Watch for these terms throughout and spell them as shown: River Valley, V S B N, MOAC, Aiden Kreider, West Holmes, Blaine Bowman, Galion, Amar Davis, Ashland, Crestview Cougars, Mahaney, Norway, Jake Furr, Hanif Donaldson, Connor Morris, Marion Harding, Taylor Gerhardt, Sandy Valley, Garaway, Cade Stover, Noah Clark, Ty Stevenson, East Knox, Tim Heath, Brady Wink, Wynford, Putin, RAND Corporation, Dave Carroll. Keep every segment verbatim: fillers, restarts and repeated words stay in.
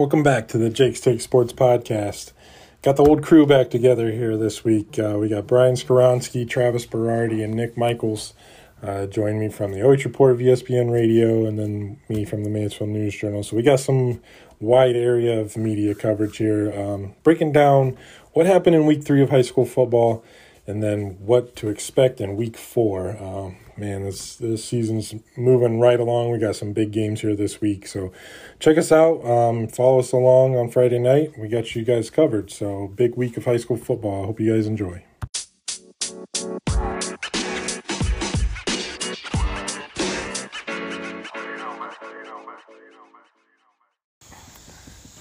Welcome back to the Jake's Take Sports Podcast. Got the old crew back together here this week. Uh, we got Brian Skaronski, Travis Berardi, and Nick Michaels uh, join me from the O H Report of E S P N Radio, and then me from the Mansfield News Journal. So we got some wide area of media coverage here, um, breaking down what happened in week three of high school football and then what to expect in week four. Um, man, this, this season's moving right along. We got some big games here this week. So check us out. Um, follow us along on Friday night. We got you guys covered. So big week of high school football. I hope you guys enjoy.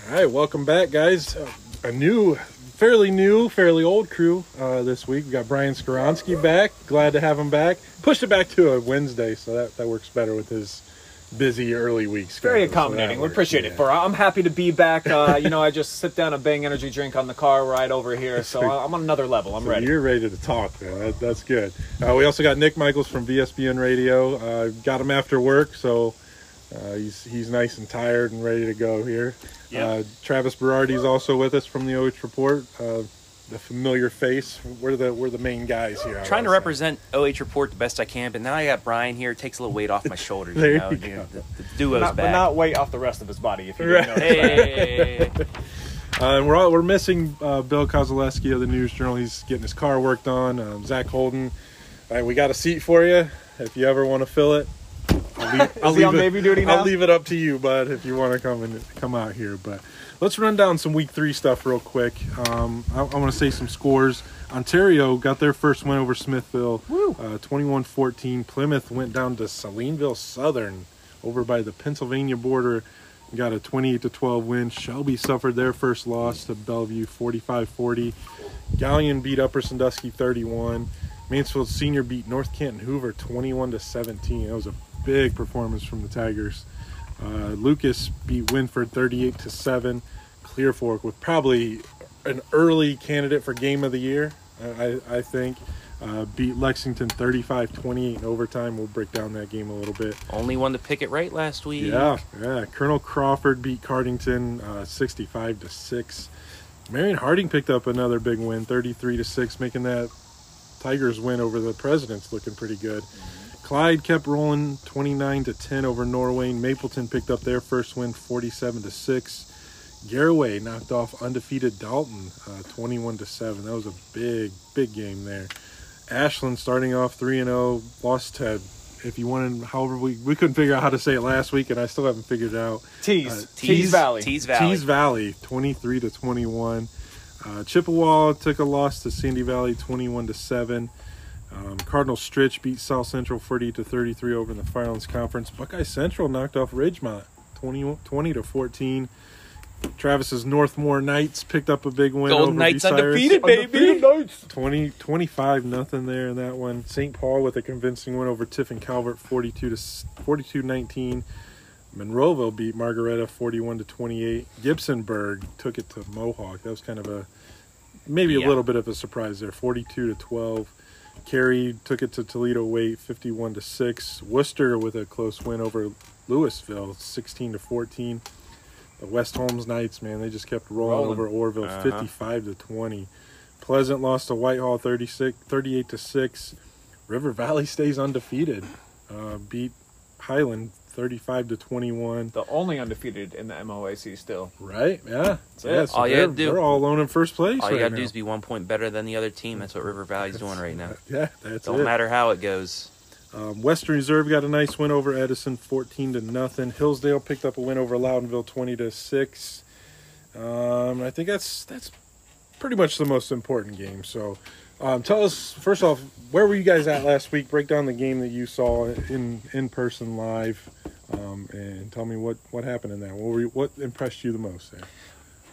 All right, welcome back, guys. A new... Fairly new, fairly old crew uh, this week. We got Brian Skaronski back. Glad to have him back. Pushed it back to a Wednesday, so that, that works better with his busy early weeks. Very accommodating. So we appreciate yeah. it. For, I'm happy to be back. Uh, you know, I just sit down and bang energy drink on the car ride over here, so I'm on another level. I'm so ready. You're ready to talk, man. That, that's good. Uh, we also got Nick Michaels from V S B N Radio. Uh, got him after work, so... Uh, he's he's nice and tired and ready to go here. Yep. Uh, Travis Berardi is also with us from the O H Report. Uh, the familiar face. We're the we're the main guys here. I'm trying to represent O H Report the best I can, but now I got Brian here. It takes a little weight off my shoulders. there you know, you go. The, the duo's not, back. But not weight off the rest of his body, if you right. didn't know. Hey. uh, we're all, we're missing uh, Bill Kozaleski of the News Journal. He's getting his car worked on. Um, Zach Holden. All right, we got a seat for you if you ever want to fill it. I'll leave, I'll, leave Navy it, duty now? I'll leave it up to you, bud, if you want to come and come out here. But let's run down some week three stuff real quick. Um, I, I want to say some scores. Ontario got their first win over Smithville, uh, twenty-one fourteen. Plymouth went down to Salineville Southern over by the Pennsylvania border and got a twenty-eight to twelve win. Shelby suffered their first loss to Bellevue, forty-five forty. Galion beat Upper Sandusky, thirty-one. Mansfield Senior beat North Canton Hoover, twenty-one to seventeen. That was a big performance from the Tigers. Uh, Lucas beat Wynford thirty-eight to seven. Clearfork with probably an early candidate for game of the year, I, I think. Uh, beat Lexington thirty-five twenty-eight in overtime. We'll break down that game a little bit. Only won the picket right last week. Yeah, yeah. Colonel Crawford beat Cardington uh, sixty-five to six. Marion Harding picked up another big win, thirty-three to six, making that Tigers win over the Presidents looking pretty good. Clyde kept rolling twenty-nine to ten over Norway. Mapleton picked up their first win forty-seven to six. Garaway knocked off undefeated Dalton uh, twenty-one to seven. That was a big, big game there. Ashland starting off three and oh, lost to, if you wanted, however, we, we couldn't figure out how to say it last week, and I still haven't figured it out. Teays. Uh, Teays Valley. Teays Valley. Teays Valley, twenty-three to twenty-one. Uh, Chippewa took a loss to Sandy Valley twenty-one to seven. Um, Cardinal Stritch beat South Central forty to thirty-three over in the Firelands Conference. Buckeye Central knocked off Ridgemont twenty to fourteen. Travis's Northmor Knights picked up a big win. Golden over Knights undefeated, baby. twenty, twenty-five nothing there in that one. Saint Paul with a convincing win over Tiffin Calvert forty-two to forty-two nineteen. Monroeville beat Margareta forty-one to twenty-eight. Gibsonburg took it to Mohawk. That was kind of a maybe yeah. a little bit of a surprise there. forty-two to twelve. Carey took it to Toledo Wait fifty-one to six. Worcester with a close win over Louisville sixteen to fourteen. The West Holmes Knights, man, they just kept rolling, rolling. over Orville uh-huh. fifty-five to twenty. Pleasant lost to Whitehall thirty-six, thirty-eight to six. River Valley stays undefeated. Uh, beat Highland thirty-five to twenty-one. The only undefeated in the M O A C still. Right? Yeah. Yeah, so all you they're, do, they're all alone in first place. All you right got to do is be one point better than the other team. That's what River Valley's that's, doing right now. Yeah, that's Don't it. Don't matter how it goes. Um, Western Reserve got a nice win over Edison, fourteen to nothing. Hillsdale picked up a win over Loudonville, twenty to six. Um, I think that's that's pretty much the most important game. So, um, tell us first off, where were you guys at last week? Break down the game that you saw in in person live, um, and tell me what, what happened in that. What were you, what impressed you the most there?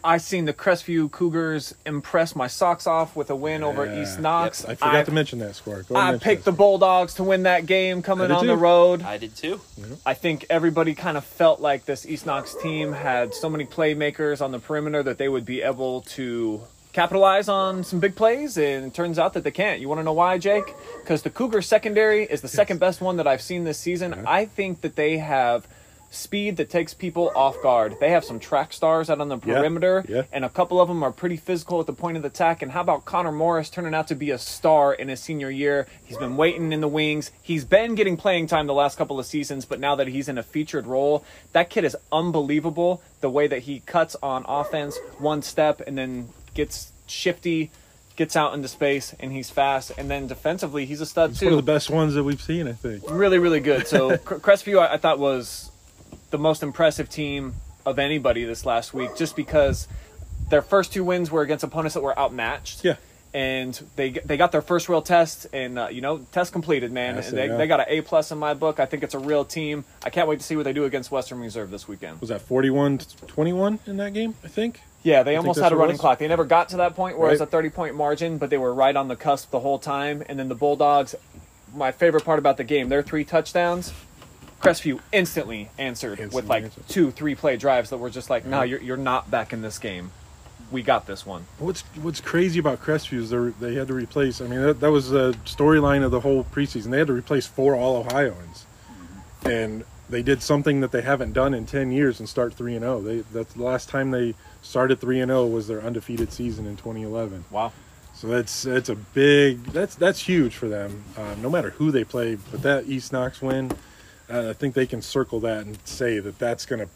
I seen the Crestview Cougars impress my socks off with a win yeah. over East Knox. Yep. I forgot I, to mention that score. Go I picked the Bulldogs to win that game coming on too. the road. I did too. Mm-hmm. I think everybody kind of felt like this East Knox team had so many playmakers on the perimeter that they would be able to capitalize on some big plays, and it turns out that they can't. You want to know why, Jake? Because the Cougar secondary is the second best one that I've seen this season. Yeah. I think that they have speed that takes people off guard. They have some track stars out on the perimeter, yeah, yeah. and a couple of them are pretty physical at the point of the attack. And how about Connor Morris turning out to be a star in his senior year? He's been waiting in the wings. He's been getting playing time the last couple of seasons, but now that he's in a featured role, that kid is unbelievable. The way that he cuts on offense, one step, and then gets shifty, gets out into space, and he's fast. And then defensively, he's a stud, he's too. He's one of the best ones that we've seen, I think. Really, really good. So Crestview, I, I thought, was the most impressive team of anybody this last week, just because their first two wins were against opponents that were outmatched. Yeah. And they they got their first real test, and, uh, you know, test completed, man. Yes, and they, they got an A plus in my book. I think it's a real team. I can't wait to see what they do against Western Reserve this weekend. Was that forty-one to twenty-one in that game, I think? Yeah, they I almost had a running clock. They never got to that point where right. it was a thirty-point margin, but they were right on the cusp the whole time. And then the Bulldogs, my favorite part about the game, their three touchdowns, Crestview instantly answered instantly with, like, answered. two, three-play drives that were just like, no, nah, you're, you're not back in this game. We got this one. What's what's crazy about Crestview is they had to replace, I mean, that, that was the storyline of the whole preseason. They had to replace four All-Ohioans. And they did something that they haven't done in ten years and start three and oh. They That's the last time they started three and oh was their undefeated season in twenty eleven. Wow. So that's that's a big, that's that's huge for them, um, no matter who they play. But that East Knox win, uh, I think they can circle that and say that that's going to,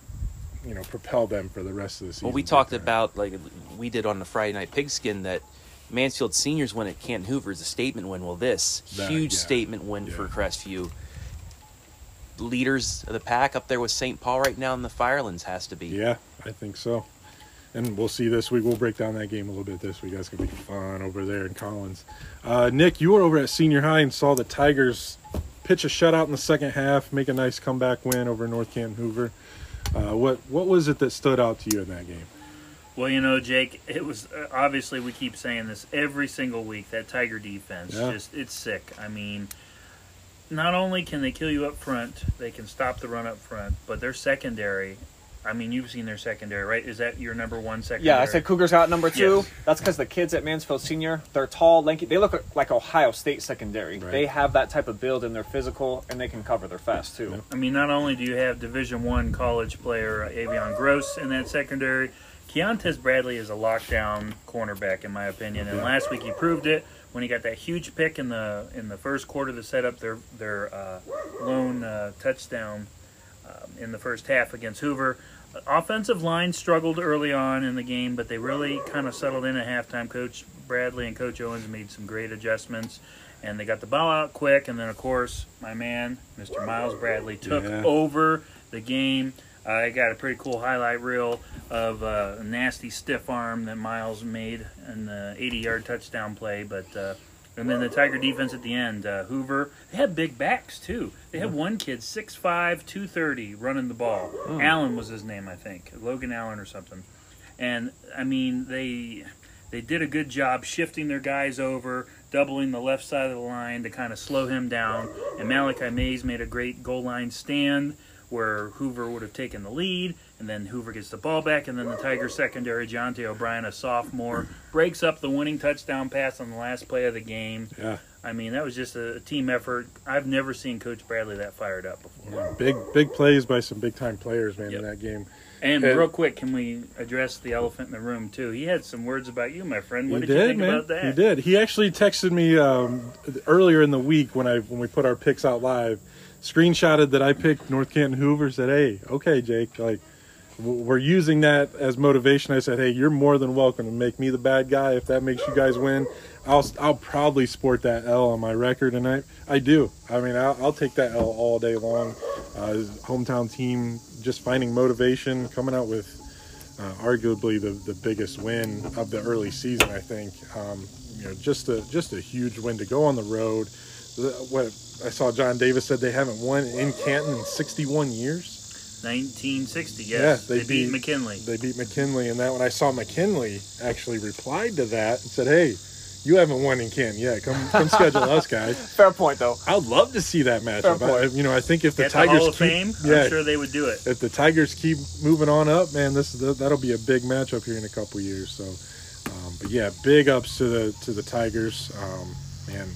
you know, propel them for the rest of the season. Well, we talked about, like we did on the Friday Night Pigskin, that Mansfield Senior's win at Canton Hoover is a statement win. Well, this that, huge yeah. statement win yeah. for Crestview. Leaders of the pack up there with Saint Paul right now, and the Firelands has to be. Yeah, I think so. And we'll see this week. We'll break down that game a little bit this week. That's going to be fun over there in Collins. Uh, Nick, you were over at Senior High and saw the Tigers pitch a shutout in the second half, make a nice comeback win over North Canton Hoover. Uh, what what was it that stood out to you in that game? Well, you know, Jake, it was uh, obviously, we keep saying this every single week, that Tiger defense, yeah. just it's sick. I mean, not only can they kill you up front, they can stop the run up front, but their secondary, I mean, you've seen their secondary, right? Is that your number one secondary? Yeah, I said Cougars out number two. Yes. That's because the kids at Mansfield Senior, they're tall, lanky. They look like Ohio State secondary. Right. They have that type of build, and they're physical, and they can cover. They're fast, too. Yeah. I mean, not only do you have Division One college player Avion Gross in that secondary, Keontes Bradley is a lockdown cornerback, in my opinion. And last week he proved it when he got that huge pick in the in the first quarter to set up their, their uh, lone uh, touchdown um, in the first half against Hoover. Offensive line struggled early on in the game, but they really kind of settled in at halftime. Coach Bradley and Coach Owens made some great adjustments, and they got the ball out quick. And then, of course, my man, Mister Miles Bradley, took yeah. over the game. I got a pretty cool highlight reel of uh, a nasty stiff arm that Miles made in the eighty-yard touchdown play. But uh, and then the Tiger defense at the end, uh, Hoover, they had big backs, too. They had one kid, six five, two thirty, running the ball. Oh. Allen was his name, I think. Logan Allen or something. And, I mean, they they did a good job shifting their guys over, doubling the left side of the line to kind of slow him down. And Malachi Mays made a great goal line stand where Hoover would have taken the lead, and then Hoover gets the ball back, and then the Tiger secondary, Jonte O'Brien, a sophomore, breaks up the winning touchdown pass on the last play of the game. Yeah. I mean, that was just a team effort. I've never seen Coach Bradley that fired up before. Yeah, big big plays by some big-time players, man, yep. in that game. And, and real quick, can we address the elephant in the room, too? He had some words about you, my friend. What did, did you think man. about that? He did. He actually texted me um, earlier in the week when I when we put our picks out live, screenshotted that I picked North Canton Hoover, said, hey, okay, Jake, like, we're using that as motivation. I said, hey, you're more than welcome to make me the bad guy if that makes you guys win. I'll I'll probably sport that L on my record, and I, I do. I mean, I'll, I'll take that L all day long. Uh, hometown team just finding motivation, coming out with uh, arguably the, the biggest win of the early season, I think. Um, you know, just a, just a huge win to go on the road. What I saw, John Davis said they haven't won in Canton in sixty-one years. nineteen sixty, yes. Yeah, they, they beat, beat McKinley. They beat McKinley, and that when I saw McKinley actually replied to that and said, hey, you haven't won in Canton yet. Come come schedule us, guys. Fair point, though. I'd love to see that matchup. I, you know, I think if the At Tigers the Hall of keep, Fame, yeah, I'm sure they would do it. If the Tigers keep moving on up, man, this is the, that'll be a big matchup here in a couple years. So, um, but yeah, big ups to the to the Tigers, um, man.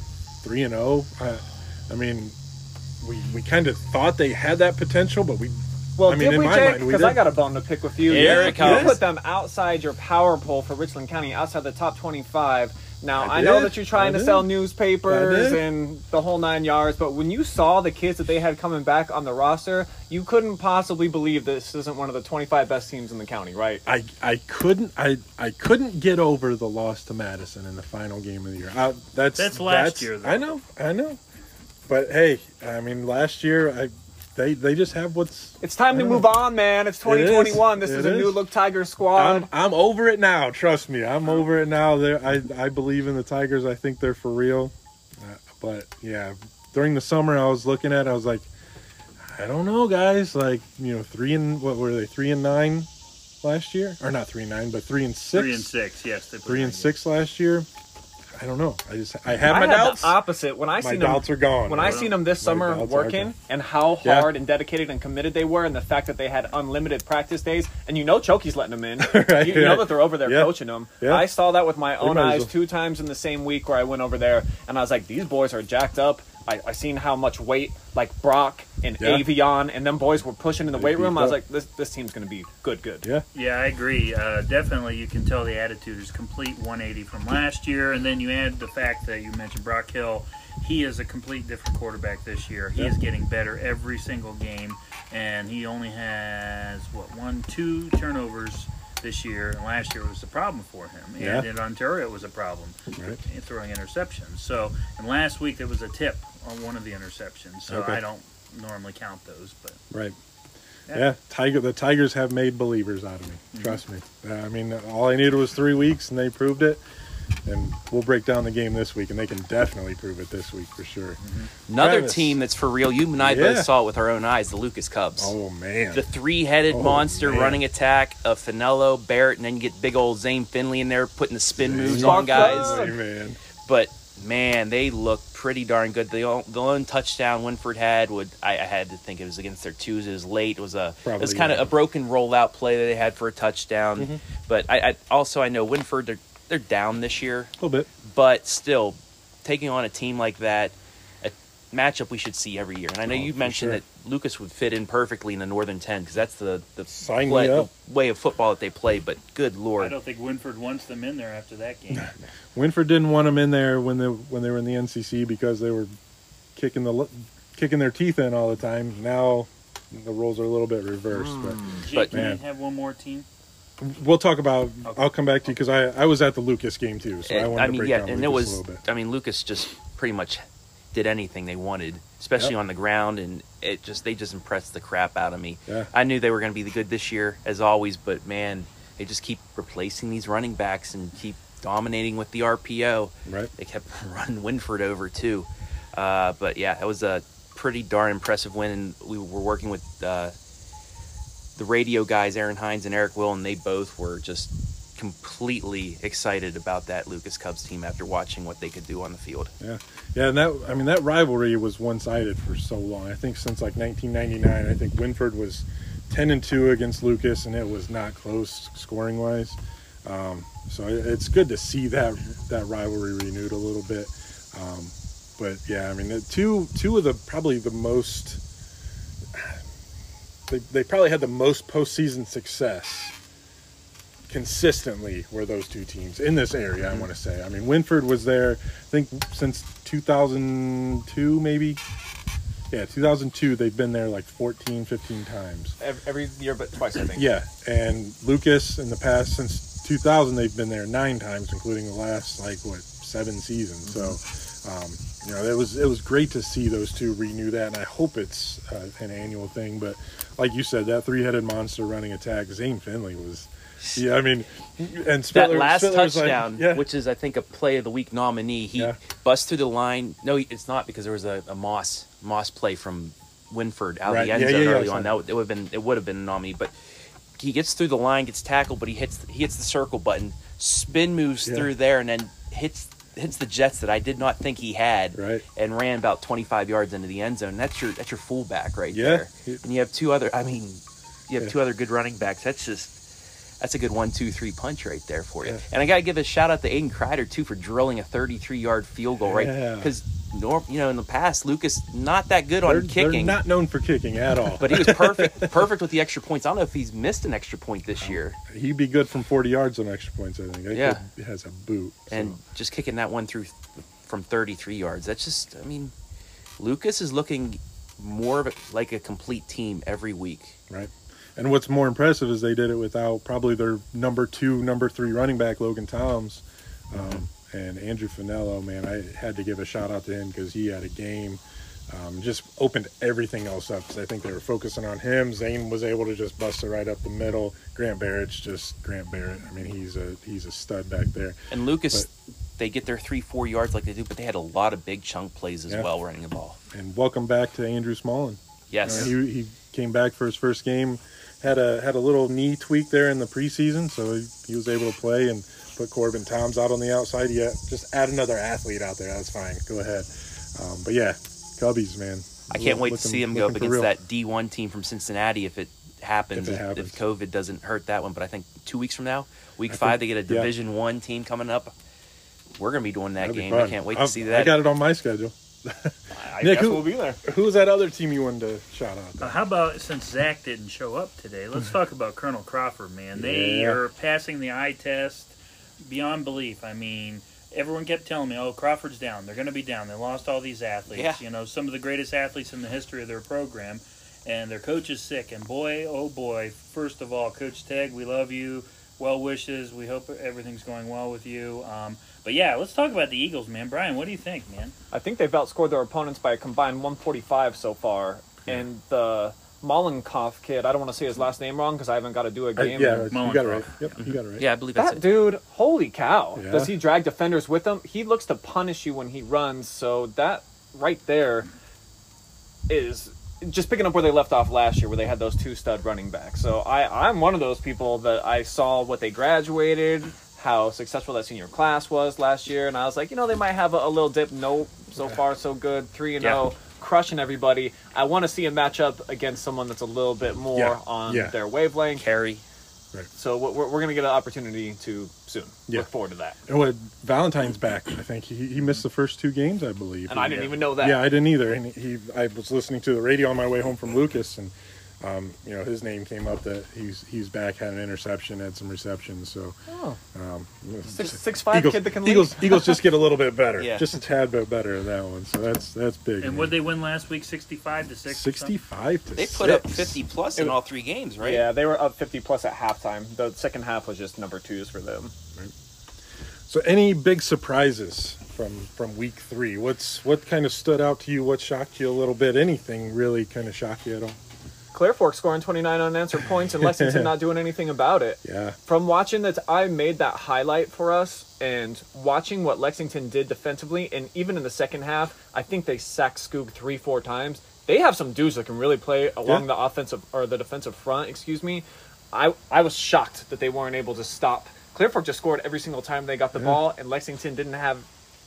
Three and zero. I mean, we we kind of thought they had that potential, but we Well, I mean, did we, Jake? Because I got a bone to pick with you. Eric, you put them outside your power poll for Richland County, outside the top twenty-five. Now, I, I know that you're trying I to did. sell newspapers and the whole nine yards, but when you saw the kids that they had coming back on the roster, you couldn't possibly believe this isn't one of the twenty-five best teams in the county, right? I, I couldn't I, I couldn't get over the loss to Madison in the final game of the year. I, that's, that's last that's, year, though. I know, I know. But, hey, I mean, last year, I... They they just have what's... It's time to move know. on, man. It's twenty twenty-one. It is. This it is a is. new look Tiger squad. I'm, I'm over it now. Trust me. I'm over it now. They're, I, I believe in the Tigers. I think they're for real. Uh, but, yeah, during the summer I was looking at it, I was like, I don't know, guys. Like, you know, three and... What were they? Three and nine last year? Or not three and nine, but three and six. Three and six, yes. They three and games. six last year. I don't know. I just I have I my had doubts. The opposite when I my seen them, are gone. When I, I seen them this summer working and how hard yeah. and dedicated and committed they were, and the fact that they had unlimited practice days, and you know Chokie's letting them in. right, you right. know that they're over there yeah. coaching them. Yeah. I saw that with my own eyes well. two times in the same week where I went over there, and I was like, these boys are jacked up. I, I seen how much weight like Brock and yeah. Avion and them boys were pushing in the they weight room. I was like, this this team's going to be good, good. Yeah, yeah, I agree. Uh, definitely, you can tell the attitude is complete one eighty from last year, and then you add the fact that you mentioned Brock Hill. He is a complete different quarterback this year. He yeah. is getting better every single game, and he only has what one, two turnovers this year. And last year was a problem for him, and yeah. in Ontario it was a problem right. throwing interceptions. So, and last week there was a tip on one of the interceptions, so okay. I don't normally count those, but right yeah. yeah tiger the Tigers have made believers out of me, mm-hmm. trust me. I mean, all I needed was three weeks, and they proved it, and we'll break down the game this week, and they can definitely prove it this week for sure. Mm-hmm. Another Travis. team that's for real, you and I yeah. both saw it with our own eyes, the Lucas Cubs. Oh man, the three-headed oh, monster man. running attack of Finello, Barrett, and then you get big old Zane Finley in there putting the spin Zane. moves on guys. Hey, man. But man, they look pretty darn good. The only touchdown Wynford had, would I, I had to think it was against their twos. It was late. It was a Probably, it was kind yeah. of a broken rollout play that they had for a touchdown. Mm-hmm. But I, I also I know Wynford they're they're down this year a little bit, but still taking on a team like that, a matchup we should see every year. And I know oh, you mentioned sure. that Lucas would fit in perfectly in the Northern Ten because that's the the, play, the way of football that they play. But good lord, I don't think Wynford wants them in there after that game. Wynford didn't want them in there when they when they were in the N C C because they were kicking the kicking their teeth in all the time. Now the roles are a little bit reversed. Mm. But, Jake, but can man. you have one more team? We'll talk about okay. – I'll come back to you because I, I was at the Lucas game too, so I wanted I mean, to break yeah, down and Lucas it was, a little bit. I mean, Lucas just pretty much did anything they wanted, especially yep. on the ground, and it just they just impressed the crap out of me. Yeah. I knew they were going to be good this year, as always, but, man, they just keep replacing these running backs and keep dominating with the R P O. Right. They kept running Wynford over too. Uh, but, yeah, it was a pretty darn impressive win, and we were working with uh, – the radio guys, Aaron Hines and Eric Will, and they both were just completely excited about that Lucas Cubs team after watching what they could do on the field. Yeah, yeah, and that I mean that rivalry was one-sided for so long. I think since like nineteen ninety-nine, I think Wynford was ten and two against Lucas, and it was not close scoring-wise. Um, so it's good to see that that rivalry renewed a little bit. Um, but yeah, I mean the two two of the probably the most. They, they probably had the most postseason success consistently were those two teams in this area, I want to say. I mean, Wynford was there, I think, since two thousand two, maybe. Yeah, two thousand two, they've been there like fourteen, fifteen times. Every year but twice, I think. Yeah, and Lucas in the past, since two thousand, they've been there nine times, including the last, like, what, seven seasons. So, um, you know, it was it was great to see those two renew that, and I hope it's uh, an annual thing. But like you said, that three-headed monster running attack, Zane Finley was, yeah, I mean, and Spiller, that last Spiller's touchdown, like, yeah. which is I think a play of the week nominee, he yeah. busts through the line. No, it's not because there was a, a Moss Moss play from Wynford out right. of the end yeah, zone yeah, early yeah, on. That would, it would have been it would have been a nominee, but he gets through the line, gets tackled, but he hits he hits the circle button, spin moves yeah. through there, and then hits. hits the jets that I did not think he had right. and ran about twenty-five yards into the end zone. That's your that's your fullback right yeah. there. And you have two other I mean you have yeah. two other good running backs. That's just that's a good one, two, three punch right there for you. Yeah. And I gotta give a shout out to Aiden Kreider too for drilling a thirty-three yard field goal, right? Because yeah. Norm, you know, in the past, Lucas, not that good they're, on kicking. They're not known for kicking at all. But he was perfect perfect with the extra points. I don't know if he's missed an extra point this year. He'd be good from forty yards on extra points, I think. That yeah. He has a boot. So. And just kicking that one through from thirty-three yards. That's just, I mean, Lucas is looking more of a, like a complete team every week. Right. And what's more impressive is they did it without probably their number two, number three running back, Logan Toms. Um, mm-hmm. And Andrew Fennello, man, I had to give a shout out to him because he had a game, um, just opened everything else up. Because I think they were focusing on him. Zane was able to just bust it right up the middle. Grant Barrett's just Grant Barrett. I mean, he's a he's a stud back there. And Lucas, but, they get their three, four yards like they do, but they had a lot of big chunk plays as yeah. well running the ball. And welcome back to Andrew Smallin. Yes, you know, he he came back for his first game, had a had a little knee tweak there in the preseason, so he, he was able to play and. Put Corbin Toms out on the outside. Yeah, just add another athlete out there. That's fine. Go ahead. Um, but, yeah, Cubbies, man. I can't L- wait looking, to see him go up against that D one team from Cincinnati if it happens, if, it happens. If COVID doesn't hurt that one. But I think two weeks from now, week I five, think, they get a Division yeah. One team coming up. We're going to be doing that That'd game. I can't wait I've, to see that. I got it on my schedule. I Nick, guess who, we'll be there. Who's that other team you wanted to shout out? Uh, how about, since Zach didn't show up today, let's talk about Colonel Crawford, man. They yeah. are passing the eye test beyond belief. I mean, everyone kept telling me, oh, Crawford's down. They're going to be down. They lost all these athletes. Yeah. You know, some of the greatest athletes in the history of their program. And their coach is sick. And boy, oh boy, first of all, Coach Teg, we love you. Well wishes. We hope everything's going well with you. Um, but, yeah, let's talk about the Eagles, man. Brian, what do you think, man? I think they've outscored their opponents by a combined one forty-five so far. And the Mollenkopf kid, I don't want to say his last name wrong because I haven't got to do a game. I, yeah, you got it right. Yep, you got it right. Yeah, I believe that's that it. That dude, holy cow. Yeah. Does he drag defenders with him? He looks to punish you when he runs, so that right there is just picking up where they left off last year where they had those two stud running backs. So I, I'm one of those people that I saw what they graduated, how successful that senior class was last year, and I was like, you know, they might have a, a little dip. Nope, so yeah. far so good, three and oh. Yeah. Crushing everybody. I want to see a matchup against someone that's a little bit more yeah, on yeah. their wavelength. Carey. Right. So we're, we're going to get an opportunity to soon. Yeah. Look forward to that. And what, Valentine's back, I think. He, he missed the first two games, I believe. And I didn't yeah. even know that. Yeah, I didn't either. And he, I was listening to the radio on my way home from Lucas, and um, you know, his name came up that he's he's back, had an interception, had some receptions. So oh. um, six, six five Eagles, kid that can Eagles, lead. Eagles just get a little bit better, yeah. just a tad bit better in that one. So that's that's big. And what did they win last week? sixty-five to six sixty-five to they six. They put up fifty plus in all three games, right? Yeah, they were up fifty plus at halftime. The second half was just number twos for them. Right. So any big surprises from from week three? What's what kind of stood out to you? What shocked you a little bit? Anything really kind of shocked you at all? Clearfork scoring twenty-nine unanswered points and Lexington not doing anything about it. Yeah. From watching that, I made that highlight for us and watching what Lexington did defensively, and even in the second half, I think they sacked Scoog three, four times. They have some dudes that can really play along yeah. the offensive or the defensive front. Excuse me. I I was shocked that they weren't able to stop. Clearfork just scored every single time they got the yeah. ball, and Lexington didn't have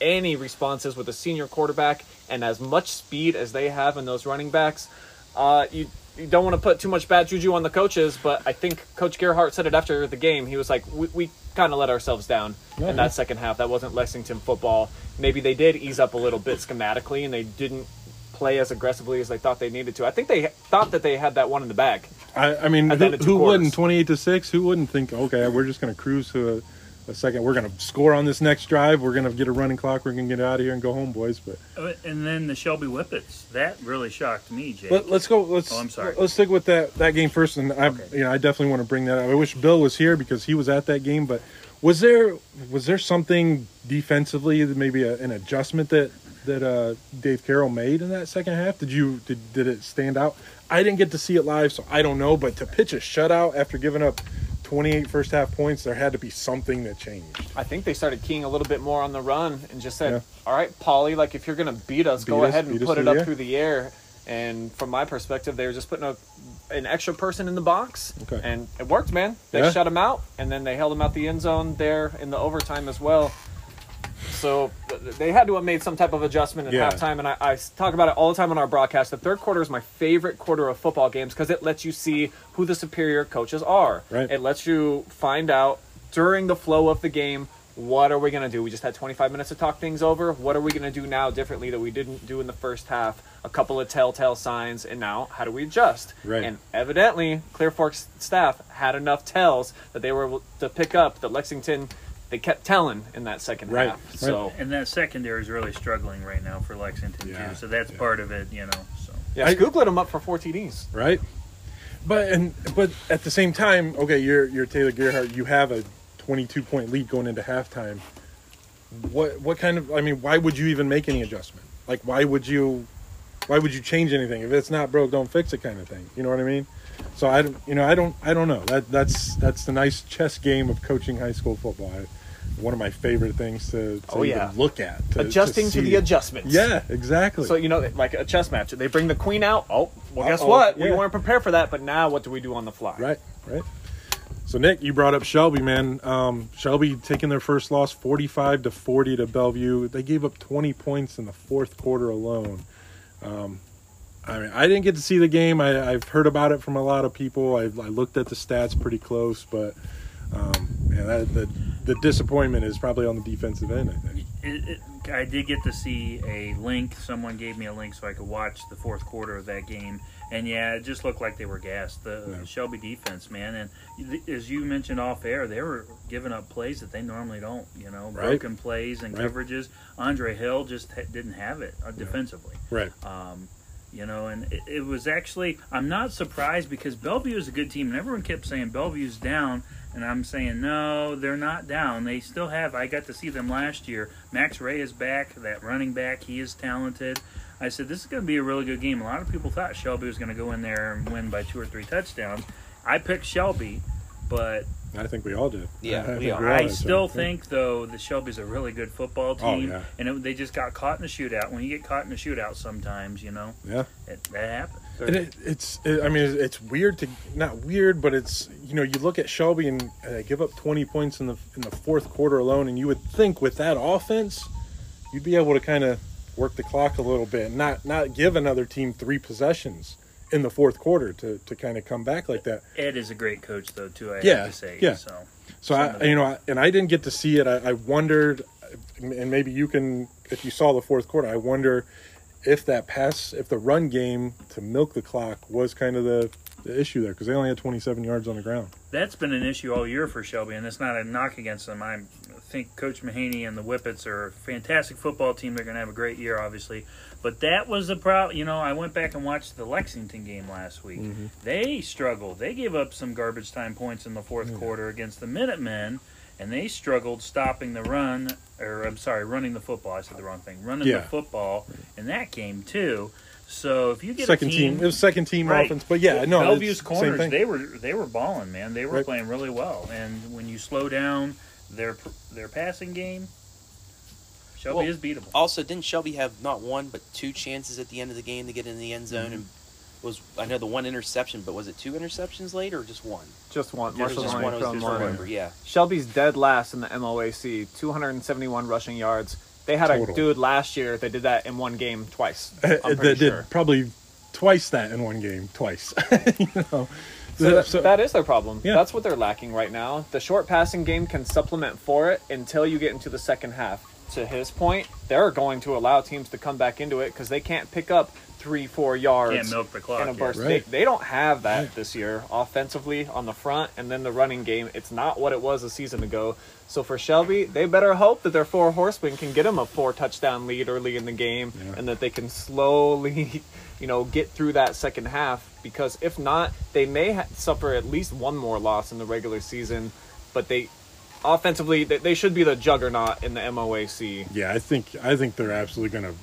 any responses with a senior quarterback and as much speed as they have in those running backs. Uh, you. You don't want to put too much bad juju on the coaches, but I think Coach Gerhardt said it after the game. He was like, we, we kind of let ourselves down yeah, in that yeah. second half. That wasn't Lexington football. Maybe they did ease up a little bit schematically, and they didn't play as aggressively as they thought they needed to. I think they thought that they had that one in the bag. I, I mean, who, who wouldn't, twenty-eight to six Who wouldn't think, okay, we're just going to cruise to a, a second. We're going to score on this next drive. We're going to get a running clock. We're going to get out of here and go home, boys. But And then the Shelby Whippets. That really shocked me, Jake. Let, let's go. Let's. Oh, I'm sorry. Let's stick with that, that game first, and I, okay. you know, I definitely want to bring that up. I wish Bill was here because he was at that game. But was there was there something defensively, maybe a, an adjustment that that uh, Dave Carroll made in that second half? Did you did, did it stand out? I didn't get to see it live, so I don't know. But to pitch a shutout after giving up twenty-eight first half points, there had to be something that changed. I think they started keying a little bit more on the run and just said, yeah. all right, Polly, like if you're going to beat us, beat go us, ahead and put it up air. through the air. And from my perspective, they were just putting a, an extra person in the box. Okay. And it worked, man. They yeah. shut him out, and then they held him out the end zone there in the overtime as well. So they had to have made some type of adjustment at yeah. halftime, and I, I talk about it all the time on our broadcast. The third quarter is my favorite quarter of football games because it lets you see who the superior coaches are. Right. It lets you find out during the flow of the game what are we going to do? We just had twenty-five minutes to talk things over. What are we going to do now differently that we didn't do in the first half? A couple of telltale signs, and now how do we adjust? Right. And evidently, Clearfork's staff had enough tells that they were able to pick up that Lexington, they kept telling in that second right. half. Right. So, and that secondary is really struggling right now for Lexington, yeah. too. So that's yeah. part of it, you know. So yeah, Scooglet them up for four T Ds. Right. But and but at the same time, okay, you're you're Taylor Gerhardt. You have a twenty-two point lead going into halftime. What what kind of? I mean, why would you even make any adjustment? Like, why would you, why would you change anything? If it's not broke, don't fix it, kind of thing. You know what I mean? So I don't, you know, I don't, I don't know. That that's that's the nice chess game of coaching high school football. I, one of my favorite things to, to oh, yeah. even look at. To, Adjusting to, to the adjustments. Yeah, exactly. So, you know, like a chess match. They bring the queen out. Oh, well, Uh-oh. guess what? Yeah. We weren't prepared for that, but now what do we do on the fly? Right, right. So, Nick, you brought up Shelby, man. Um, Shelby taking their first loss, forty-five to forty to Bellevue. They gave up twenty points in the fourth quarter alone. Um, I mean, I didn't get to see the game. I, I've heard about it from a lot of people. I, I looked at the stats pretty close, but, um, man, that... that the disappointment is probably on the defensive end, I think. It, it, I did get to see a link. Someone gave me a link so I could watch the fourth quarter of that game. And, yeah, it just looked like they were gassed. The no. Shelby defense, man. And th- as you mentioned off air, they were giving up plays that they normally don't, you know, right. broken plays and right. coverages. Andre Hill just ha- didn't have it uh, defensively. Right. Um, you know, and it, it was actually – I'm not surprised because Bellevue is a good team. And everyone kept saying Bellevue's down. And I'm saying, no, they're not down. They still have. I got to see them last year. Max Ray is back, that running back. He is talented. I said, this is going to be a really good game. A lot of people thought Shelby was going to go in there and win by two or three touchdowns. I picked Shelby, but... I think we all did. Yeah, I, I we all did. I still think, though, that Shelby's a really good football team. Oh, yeah. And it, they just got caught in a shootout. When you get caught in a shootout sometimes, you know, yeah, it, that happens. And it, it's, it, I mean, it's weird to, not weird, but it's, you know, you look at Shelby and they give up twenty points in the in the fourth quarter alone, and you would think with that offense, you'd be able to kind of work the clock a little bit and not, not give another team three possessions in the fourth quarter to, to kind of come back like that. Ed is a great coach, though, too, I yeah, have to say. Yeah. So, so I, you know, I, and I didn't get to see it. I, I wondered, and maybe you can, if you saw the fourth quarter, I wonder if that pass, if the run game to milk the clock was kind of the, the issue there, because they only had twenty-seven yards on the ground. That's been an issue all year for Shelby, and it's not a knock against them. I think Coach Mahaney and the Whippets are a fantastic football team. They're going to have a great year, obviously. But that was the problem. You know, I went back and watched the Lexington game last week. Mm-hmm. They struggled. They gave up some garbage time points in the fourth mm-hmm. quarter against the Minutemen, and they struggled stopping the run – or, I'm sorry, running the football. I said the wrong thing. Running yeah. the football in that game, too. So if you get second a team, team, it was second team right. offense, but yeah, well, no, Bellevue's corners, they were they were balling, man. They were right. playing really well, and when you slow down their their passing game, Shelby well, is beatable. Also, didn't Shelby have not one but two chances at the end of the game to get in the end zone? Mm-hmm. And was I know the one interception, but was it two interceptions later or just one? Just one. Just one. one, just one yeah. Shelby's dead last in the M O A C, two hundred seventy-one rushing yards. They had Total. a dude last year that did that in one game twice. I'm they did sure. probably twice that in one game twice. you know? So that, so, that is their problem. Yeah. That's what they're lacking right now. The short passing game can supplement for it until you get into the second half. To his point, they're going to allow teams to come back into it because they can't pick up three, four yards can't milk the clock, in a burst. Yeah, right. they, they don't have that right. this year offensively on the front, and then the running game. It's not what it was a season ago. So for Shelby, they better hope that their four horsemen can get them a four-touchdown lead early in the game yeah. and that they can slowly, you know, get through that second half, because if not, they may ha- suffer at least one more loss in the regular season. But they offensively, they, they should be the juggernaut in the M O A C. Yeah, I think I think they're absolutely going to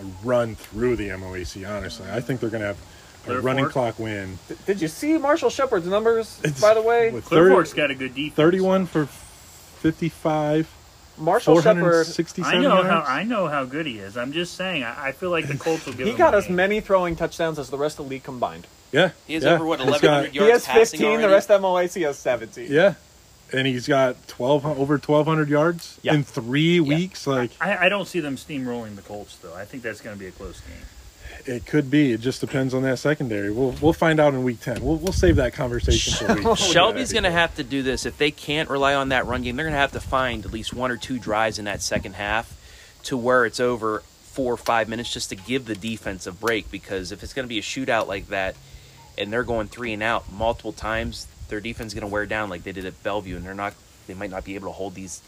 uh, run through the M O A C, honestly. I think they're going to have... A running clock win. Th- did you see Marshall Shepard's numbers, it's, by the way? Clearfork's got a good defense. thirty-one for fifty-five. Marshall Shepard. I know yards. how I know how good he is. I'm just saying. I, I feel like the Colts will give he him. He got as game. many throwing touchdowns as the rest of the league combined. Yeah. He has yeah. over what eleven hundred yards. He has fifteen. Already. The rest of M O A C has seventeen. Yeah. And he's got twelve over twelve hundred yards yeah. in three yeah. weeks. Like I, I don't see them steamrolling the Colts, though. I think that's going to be a close game. It could be. It just depends on that secondary. We'll we'll find out in week ten. We'll we'll save that conversation for week ten. Shelby's going to have to do this. If they can't rely on that run game, they're going to have to find at least one or two drives in that second half to where it's over four or five minutes just to give the defense a break, because if it's going to be a shootout like that and they're going three and out multiple times, their defense is going to wear down like they did at Bellevue, and they're not they might not be able to hold these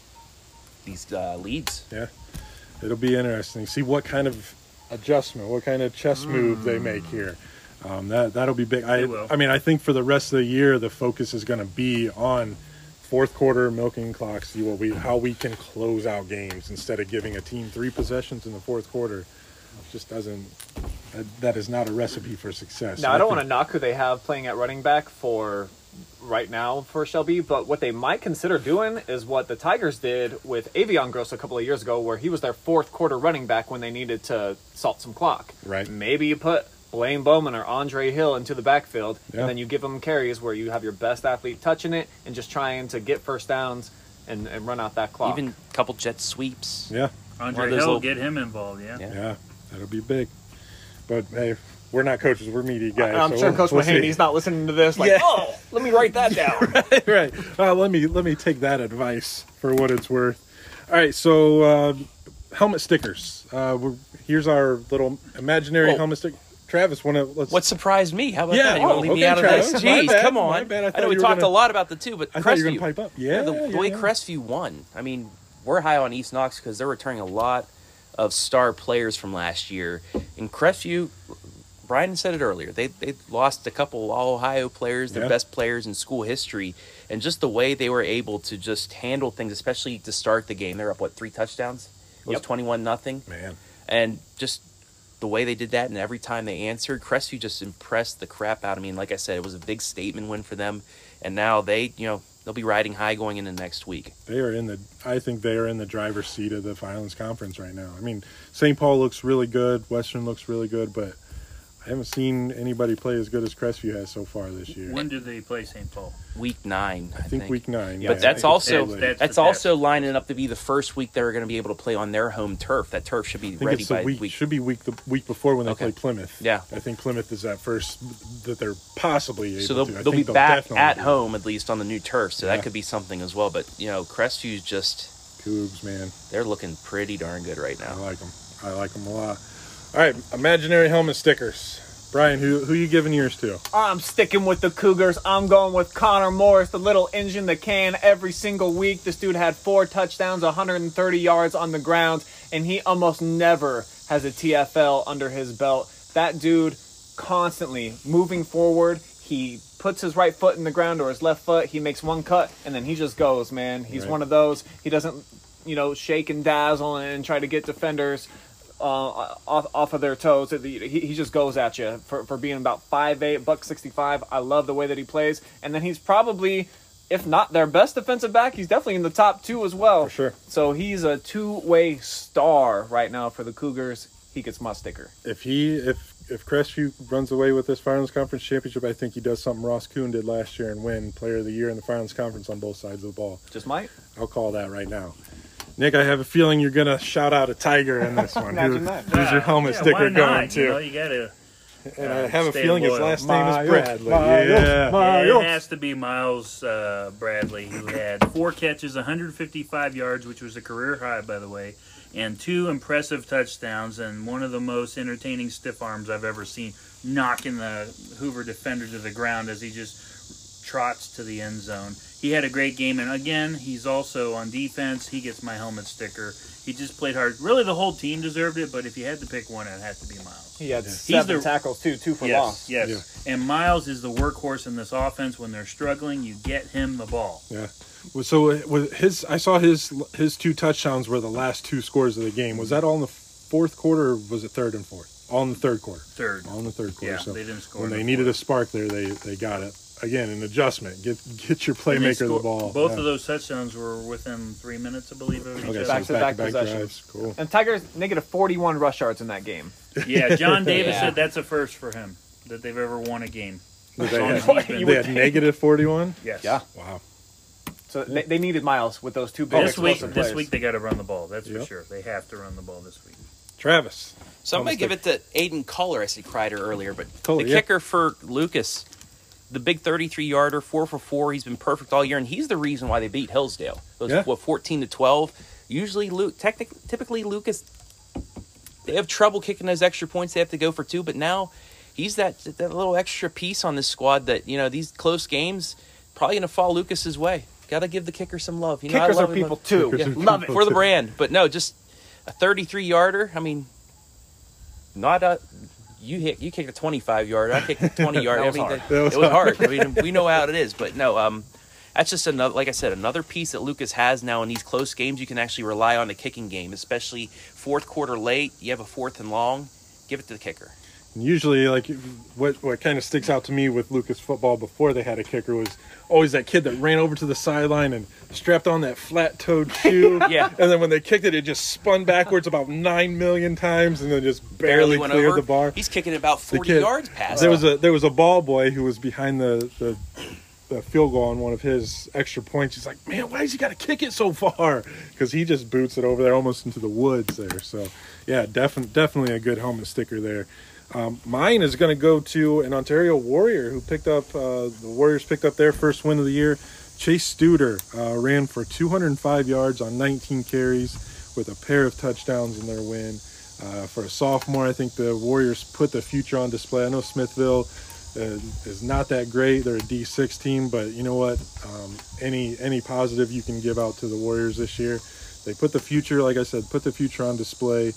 these uh, leads. Yeah. It'll be interesting. See what kind of adjustment, what kind of chess move they make here. Um, that, that'll be big. I, I mean, I think for the rest of the year, the focus is going to be on fourth quarter milking clocks, see what we, how we can close out games instead of giving a team three possessions in the fourth quarter. It just doesn't – that is not a recipe for success. Now, I don't want to knock who they have playing at running back for – right now for Shelby, but what they might consider doing is what the Tigers did with Avion Gross a couple of years ago, where he was their fourth quarter running back when they needed to salt some clock. Right. Maybe you put Blaine Bowman or Andre Hill into the backfield, yeah. and then you give them carries where you have your best athlete touching it and just trying to get first downs and, and run out that clock. Even a couple jet sweeps. Yeah. Andre Hill, little... get him involved, yeah. yeah. Yeah, that'll be big. But, hey, we're not coaches. We're media guys. I'm so sure we'll, Coach we'll Mahaney's not listening to this. Like, yeah. oh, let me write that down. right, right. Uh, let me let me take that advice for what it's worth. All right, so uh, helmet stickers. Uh, we're, here's our little imaginary Whoa. helmet sticker. Travis, want to let's. What surprised me? How about yeah, that? You oh, want to leave okay, me out Travis, of this? Jeez, bad, come on. I, I know we talked gonna, a lot about the two, but I Crestview. Thought you were going to pipe up. Yeah, yeah the yeah, way yeah. Crestview won. I mean, we're high on East Knox because they're returning a lot of star players from last year, and Crestview. Brian said it earlier. They they lost a couple All-Ohio players, their yeah. best players in school history, and just the way they were able to just handle things, especially to start the game. They're up, what, three touchdowns? It was twenty-one nothing. Man. And just the way they did that, and every time they answered, Crestview just impressed the crap out of me. And like I said, it was a big statement win for them. And now they, you know, they'll be riding high going into next week. They are in the – I think they are in the driver's seat of the Firelands Conference right now. I mean, Saint Paul looks really good. Western looks really good, but – I haven't seen anybody play as good as Crestview has so far this year. When do they play Saint Paul? Week nine, I, I think. think. Week nine. Yeah, but that's also that's, that's also lining up to be the first week they're going to be able to play on their home turf. That turf should be ready by week. week. Should be week the week before when they okay. play Plymouth. Yeah, I think Plymouth is that first that they're possibly able so they'll, to. So they'll be they'll back at do. home at least on the new turf. So yeah. that could be something as well. But you know, Crestview's just Cougs, man. They're looking pretty darn good right now. I like them. I like them a lot. All right, imaginary helmet stickers. Brian, who who you giving yours to? I'm sticking with the Cougars. I'm going with Connor Morris, the little engine that can every single week. This dude had four touchdowns, one hundred thirty yards on the ground, and he almost never has a T F L under his belt. That dude constantly moving forward. He puts his right foot in the ground or his left foot. He makes one cut, and then he just goes, man. He's right. one of those. He doesn't, you know, shake and dazzle and try to get defenders Uh, off off of their toes. He, he just goes at you for, for being about five eight, buck sixty-five. I love the way that he plays. And then he's probably, if not their best defensive back, he's definitely in the top two as well. For sure. So he's a two-way star right now for the Cougars. He gets my sticker. If he if if Crestview runs away with this Firelands Conference championship, I think he does something Ross Kuhn did last year and win Player of the Year in the Firelands Conference on both sides of the ball. Just might. I'll call that right now. Nick, I have a feeling you're going to shout out a tiger in this one. Who, that. Who's uh, your helmet yeah, sticker going to? You know, you gotta, and uh, I have a feeling loyal. His last name Miles, is Bradley. Miles, yeah. Miles. yeah, It has to be Miles uh, Bradley, who had four catches, one hundred fifty-five yards, which was a career high, by the way, and two impressive touchdowns, and one of the most entertaining stiff arms I've ever seen, knocking the Hoover defender to the ground as he just trots to the end zone. He had a great game, and again, he's also on defense. He gets my helmet sticker. He just played hard. Really, the whole team deserved it, but if you had to pick one, it had to be Miles. He had yeah. seven the, tackles, too, two for yes, loss. Yes, yes. Yeah. And Miles is the workhorse in this offense. When they're struggling, you get him the ball. Yeah. So was his, I saw his his two touchdowns were the last two scores of the game. Was that all in the fourth quarter, or was it third and fourth? All in the third quarter. Third. All in the third quarter. Yeah, so they didn't score. When they needed fourth. a spark there, they, they got it. Again, an adjustment. Get get your playmaker the ball. Both yeah. of those touchdowns were within three minutes, I believe. Of okay, back so to back, back possessions. Cool. And Tigers negative forty-one rush yards in that game. Yeah, John Davis yeah. said that's a first for him that they've ever won a game. They had, they had negative forty-one. Yes. Yeah. Wow. So they, they needed Miles with those two big. This week, this plays. week they got to run the ball. That's yep. for sure. They have to run the ball this week. Travis. Somebody give it to Aiden Culler. I said Kreider earlier, but Culler, the yeah. kicker for Lucas, the big thirty-three yarder, four for four. He's been perfect all year, and he's the reason why they beat Hillsdale. It was yeah. what fourteen to twelve. Usually, Luke, technic, typically Lucas, they have trouble kicking those extra points. They have to go for two, but now he's that that little extra piece on this squad that, you know, these close games probably going to fall Lucas's way. Got to give the kicker some love. You know, kickers I love are it, people love too. Yeah, are love people it for the brand, but no, just a thirty-three yarder. I mean. Not a you hit you kicked a twenty-five yarder. I kicked a twenty yarder. I mean, hard. That, it was, it was hard. hard. I mean, we know how it is, but no, um, that's just another. Like I said, another piece that Lucas has now in these close games. You can actually rely on the kicking game, especially fourth quarter late. You have a fourth and long, give it to the kicker. And usually, like what what kind of sticks out to me with Lucas football before they had a kicker was always that kid that ran over to the sideline and strapped on that flat-toed shoe. yeah. And then when they kicked it, it just spun backwards about nine million times, and then just barely, barely went cleared over. The bar. He's kicking about forty kid, yards past. There was a there was a ball boy who was behind the, the the field goal on one of his extra points. He's like, man, why has he got to kick it so far? Because he just boots it over there almost into the woods there. So yeah, definitely definitely a good helmet sticker there. Um, mine is going to go to an Ontario Warrior who picked up, uh, the Warriors picked up their first win of the year. Chase Studer uh, ran for two hundred five yards on nineteen carries with a pair of touchdowns in their win. Uh, for a sophomore, I think the Warriors put the future on display. I know Smithville uh, is not that great. They're a D six team, but you know what? Um, any any positive you can give out to the Warriors this year. They put the future, like I said, put the future on display.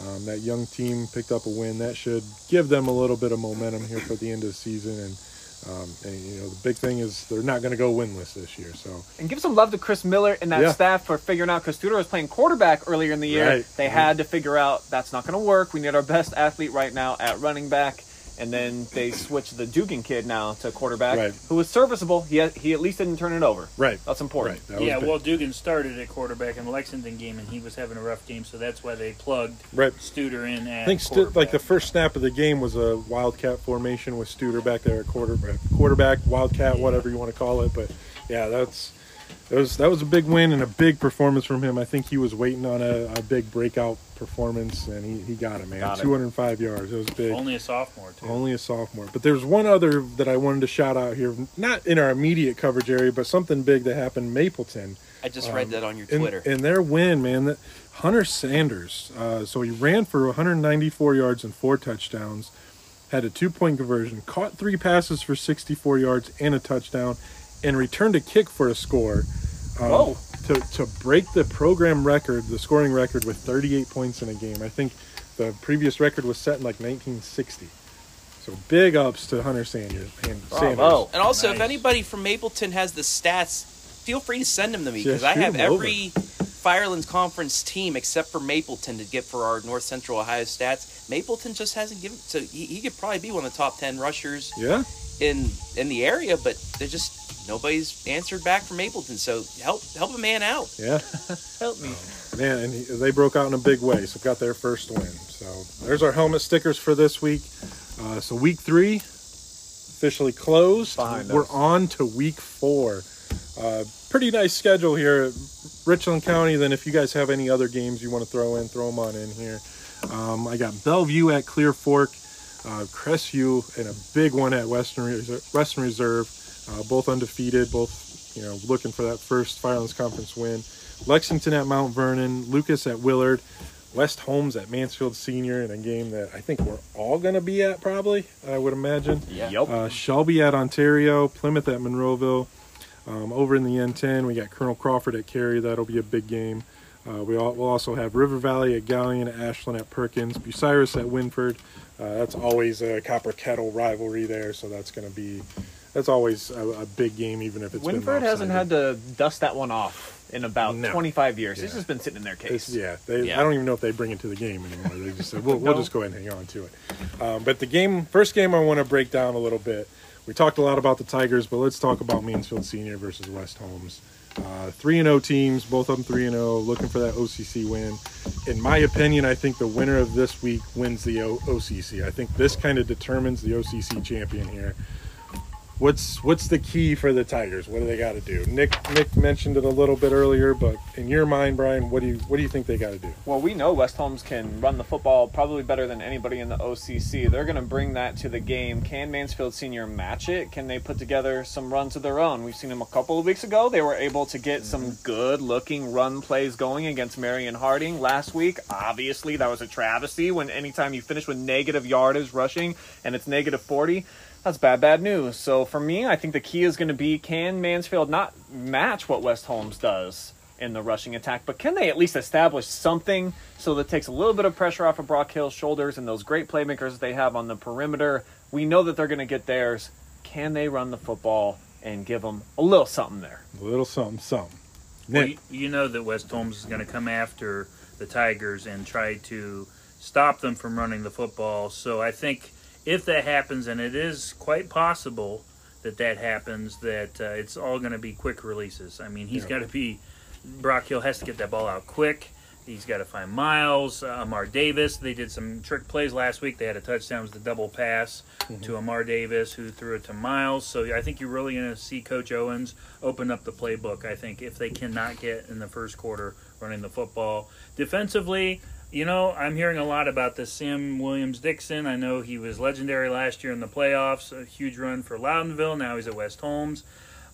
Um, that young team picked up a win. That should give them a little bit of momentum here for the end of the season. And, um, and you know, the big thing is they're not going to go winless this year. So And give some love to Chris Miller and that yeah. staff for figuring out, because Studer was playing quarterback earlier in the year. Right. They right. had to figure out that's not going to work. We need our best athlete right now at running back. And then they switched the Dugan kid now to quarterback, right. who was serviceable. He had, he at least didn't turn it over. Right. That's important. Right. That yeah, well, Dugan started at quarterback in the Lexington game, and he was having a rough game, so that's why they plugged right. Studer in at I think St- like the first snap of the game was a Wildcat formation with Studer back there at quarterback, quarterback Wildcat, yeah. whatever you want to call it. But, yeah, that's that was, that was a big win and a big performance from him. I think he was waiting on a, a big breakout performance, and he, he got it, man. Got it. two hundred five yards. It was big. Only a sophomore, too. Only a sophomore. But there's one other that I wanted to shout out here, not in our immediate coverage area, but something big that happened in Mapleton. I just um, read that on your Twitter. And, and their win, man, that Hunter Sanders. Uh, so he ran for one hundred ninety-four yards and four touchdowns, had a two-point conversion, caught three passes for sixty-four yards and a touchdown, and returned a kick for a score. Um, Whoa. To, to break the program record, the scoring record, with thirty-eight points in a game. I think the previous record was set in like nineteen sixty. So big ups to Hunter Sanders. And, Sanders. Oh, and also, nice. If anybody from Mapleton has the stats, feel free to send them to me, because I have every Firelands Conference team except for Mapleton to get for our North Central Ohio stats. Mapleton just hasn't given, so he, he could probably be one of the top ten rushers yeah. in in the area, but they're just. Nobody's answered back from Mapleton, so help help a man out. Yeah. Help me. Um, man, and he, they broke out in a big way, so got their first win. So there's our helmet stickers for this week. Uh, so week three, officially closed. Behind We're us. on to week four. Uh, pretty nice schedule here at Richland County. Then if you guys have any other games you want to throw in, throw them on in here. Um, I got Bellevue at Clearfork, uh, Crestview, and a big one at Western Reserve, Western Reserve. Uh, both undefeated, both, you know, looking for that first Firelands Conference win. Lexington at Mount Vernon, Lucas at Willard, West Holmes at Mansfield Senior in a game that I think we're all going to be at probably, I would imagine. Yeah. Yep. Uh, Shelby at Ontario, Plymouth at Monroeville. Um, over in the N ten, we got Colonel Crawford at Carey. That'll be a big game. Uh, we all, we'll also have River Valley at Galion, Ashland at Perkins, Bucyrus at Wynford. Uh, that's always a copper kettle rivalry there, so that's going to be... That's always a, a big game, even if it's Wynford been Wynford hasn't had to dust that one off in about no. twenty-five years. Yeah. It's just been sitting in their case. It's, yeah, they, yeah. I don't even know if they bring it to the game anymore. They just said, we'll, no. we'll just go ahead and hang on to it. Um, but the game, first game I want to break down a little bit. We talked a lot about the Tigers, but let's talk about Mansfield Senior versus West Holmes. Uh, three and oh teams, both of them three and oh, looking for that O C C win. In my opinion, I think the winner of this week wins the o- OCC. I think this kind of determines the O C C champion here. what's what's the key for the Tigers? What do they got to do? Nick Nick mentioned it a little bit earlier, but in your mind, Brian, what do you what do you think they got to do? Well, we know West Holmes can run the football probably better than anybody in the O C C. They're going to bring that to the game. Can Mansfield Senior match it? Can they put together some runs of their own? We've seen them a couple of weeks ago. They were able to get some good-looking run plays going against Marion Harding last week. Obviously, that was a travesty when anytime you finish with negative yardage rushing and it's negative forty. That's bad, bad news. So for me, I think the key is going to be, can Mansfield not match what West Holmes does in the rushing attack, but can they at least establish something so that takes a little bit of pressure off of Brock Hill's shoulders and those great playmakers they have on the perimeter? We know that they're going to get theirs. Can they run the football and give them a little something there? A little something, something. Well, you, you know that West Holmes is going to come after the Tigers and try to stop them from running the football. So I think if that happens, and it is quite possible that that happens, that uh, it's all going to be quick releases. I mean, he's yeah. got to be – Brock Hill has to get that ball out quick. He's got to find Miles, uh, Amar Davis. They did some trick plays last week. They had a touchdown with the double pass mm-hmm. to Amar Davis, who threw it to Miles. So I think you're really going to see Coach Owens open up the playbook, I think, if they cannot get in the first quarter running the football. Defensively – you know, I'm hearing a lot about the Sam Williams-Dixon. I know he was legendary last year in the playoffs, a huge run for Loudonville. Now he's at West Holmes.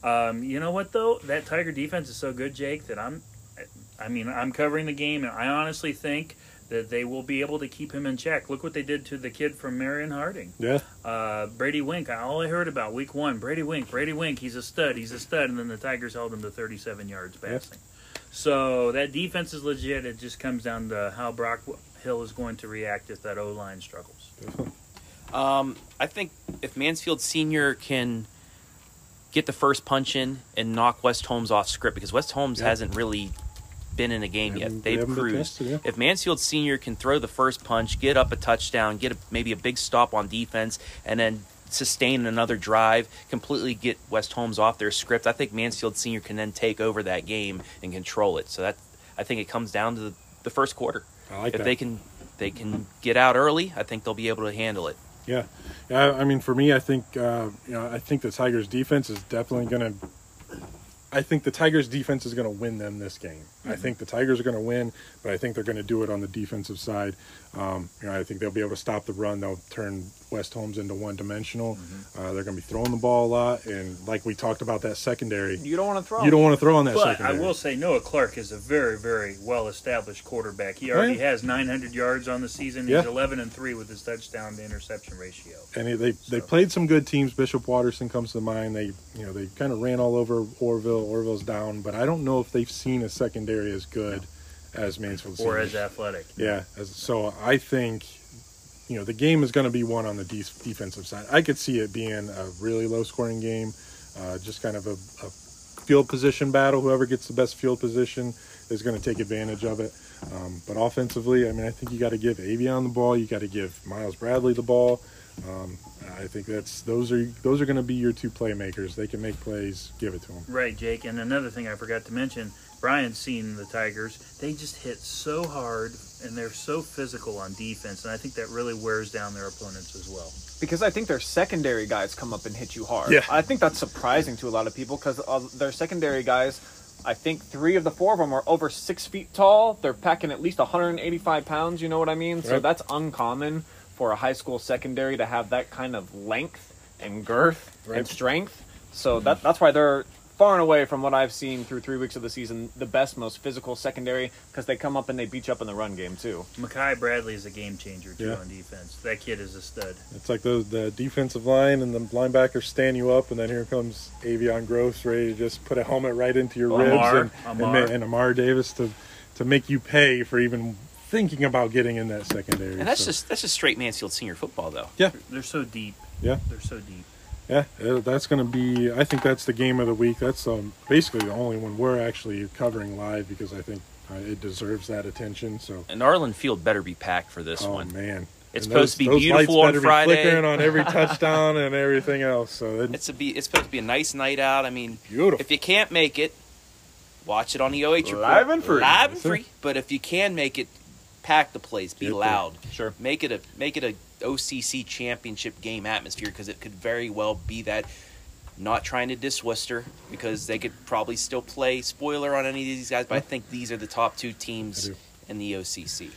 Um, you know what, though? That Tiger defense is so good, Jake, that I'm – I mean, I'm covering the game, and I honestly think that they will be able to keep him in check. Look what they did to the kid from Marion Harding. Yeah. Uh, Brady Wink, all I heard about week one, Brady Wink, Brady Wink, he's a stud, he's a stud, and then the Tigers held him to thirty-seven yards passing. Yeah. So that defense is legit. It just comes down to how Brock Hill is going to react if that O-line struggles. Um, I think if Mansfield Senior can get the first punch in and knock West Holmes off script, because West Holmes yeah. hasn't really been in a game they yet. They've they cruised. Tested, yeah. If Mansfield Senior can throw the first punch, get up a touchdown, get a, maybe a big stop on defense, and then sustain another drive, completely get West Holmes off their script, I think Mansfield Senior can then take over that game and control it. So that, I think it comes down to the, the first quarter. I like if that. they can they can get out early, I think they'll be able to handle it. Yeah, yeah. I mean, for me, I think uh, you know, I think the Tigers' defense is definitely going to. I think the Tigers' defense is going to win them this game. Mm-hmm. I think the Tigers are going to win, but I think they're going to do it on the defensive side. Um, you know, I think they'll be able to stop the run. They'll turn West Holmes into one-dimensional. Mm-hmm. Uh, they're going to be throwing the ball a lot, and like we talked about, that secondary. You don't want to throw. You don't want to throw on that but secondary. But I will say Noah Clark is a very, very well-established quarterback. He already yeah. has nine hundred yards on the season. He's yeah. eleven and three with his touchdown-to-interception ratio. And they so. they played some good teams. Bishop Watterson comes to mind. They you know they kind of ran all over Orville. Orville's down, but I don't know if they've seen a secondary as good no. as Mansfield Senior. Or as athletic. Yeah. As, so I think, you know, the game is going to be won on the de- defensive side. I could see it being a really low-scoring game, uh, just kind of a, a field position battle. Whoever gets the best field position is going to take advantage of it. Um, but offensively, I mean, I think you got to give Avion the ball. You got to give Miles Bradley the ball. Um, I think that's those are those are going to be your two playmakers. They can make plays. Give it to them. Right, Jake. And another thing I forgot to mention, Brian's seen the Tigers. They just hit so hard, and they're so physical on defense, and I think that really wears down their opponents as well. Because I think their secondary guys come up and hit you hard. Yeah. I think that's surprising to a lot of people because their secondary guys, I think three of the four of them are over six feet tall. They're packing at least one hundred eighty-five pounds, you know what I mean? Right. So that's uncommon for a high school secondary to have that kind of length and girth right. and strength. So that that's why they're far and away from what I've seen through three weeks of the season, the best, most physical secondary, because they come up and they beat you up in the run game too. Makai Bradley is a game changer too yeah. on defense. That kid is a stud. It's like the, the defensive line and the linebackers stand you up, and then here comes Avion Gross ready to just put a helmet right into your Amar, ribs and Amar. And, and Amar Davis to, to make you pay for even – thinking about getting in that secondary. And that's so. just that's just straight Mansfield Senior football, though. Yeah. They're, they're so deep. Yeah. They're so deep. Yeah. That's going to be – I think that's the game of the week. That's um, basically the only one we're actually covering live because I think uh, it deserves that attention. So. And Arlen Field better be packed for this oh, one. Oh, man. It's and supposed those, to be those beautiful on be Friday. Flickering on every touchdown and everything else. So it, it's, a be, it's supposed to be a nice night out. I mean, beautiful. If you can't make it, watch it on the O H Report. Live and free. Live and free. But if you can make it, pack the place, be loud. Sure. Make it a make it a O C C championship game atmosphere because it could very well be that. Not trying to diss Worcester, because they could probably still play spoiler on any of these guys, but I think these are the top two teams in the O C C.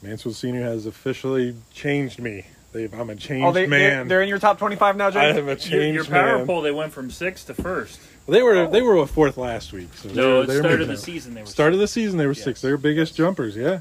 Mansfield Senior has officially changed me. They've, I'm a changed oh, they, man. They're, they're in your top twenty-five now, Jay? I am a changed your, your power man. Poll, they went from sixth to first. Well, they were oh. they were a fourth last week. So no, they, it started the season. They were started the season. They were yes. sixth. They were biggest jumpers. Yeah.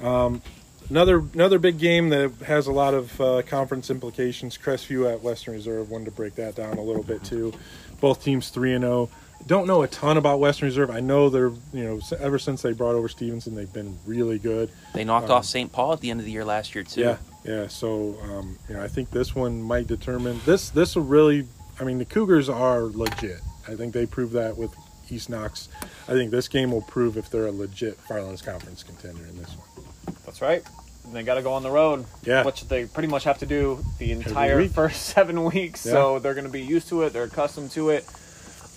Um, another another big game that has a lot of uh, conference implications. Crestview at Western Reserve. Wanted to break that down a little bit too. Both teams three and zero. Don't know a ton about Western Reserve. I know they're, you know, ever since they brought over Stevenson, they've been really good. They knocked um, off Saint Paul at the end of the year last year too. Yeah, yeah. So um, you know, I think this one might determine this. This will really. I mean, the Cougars are legit. I think they proved that with East Knox. I think this game will prove if they're a legit Firelands Conference contender in this one. That's right. And they got to go on the road, yeah. which they pretty much have to do the entire first seven weeks. Yeah. So they're going to be used to it. They're accustomed to it.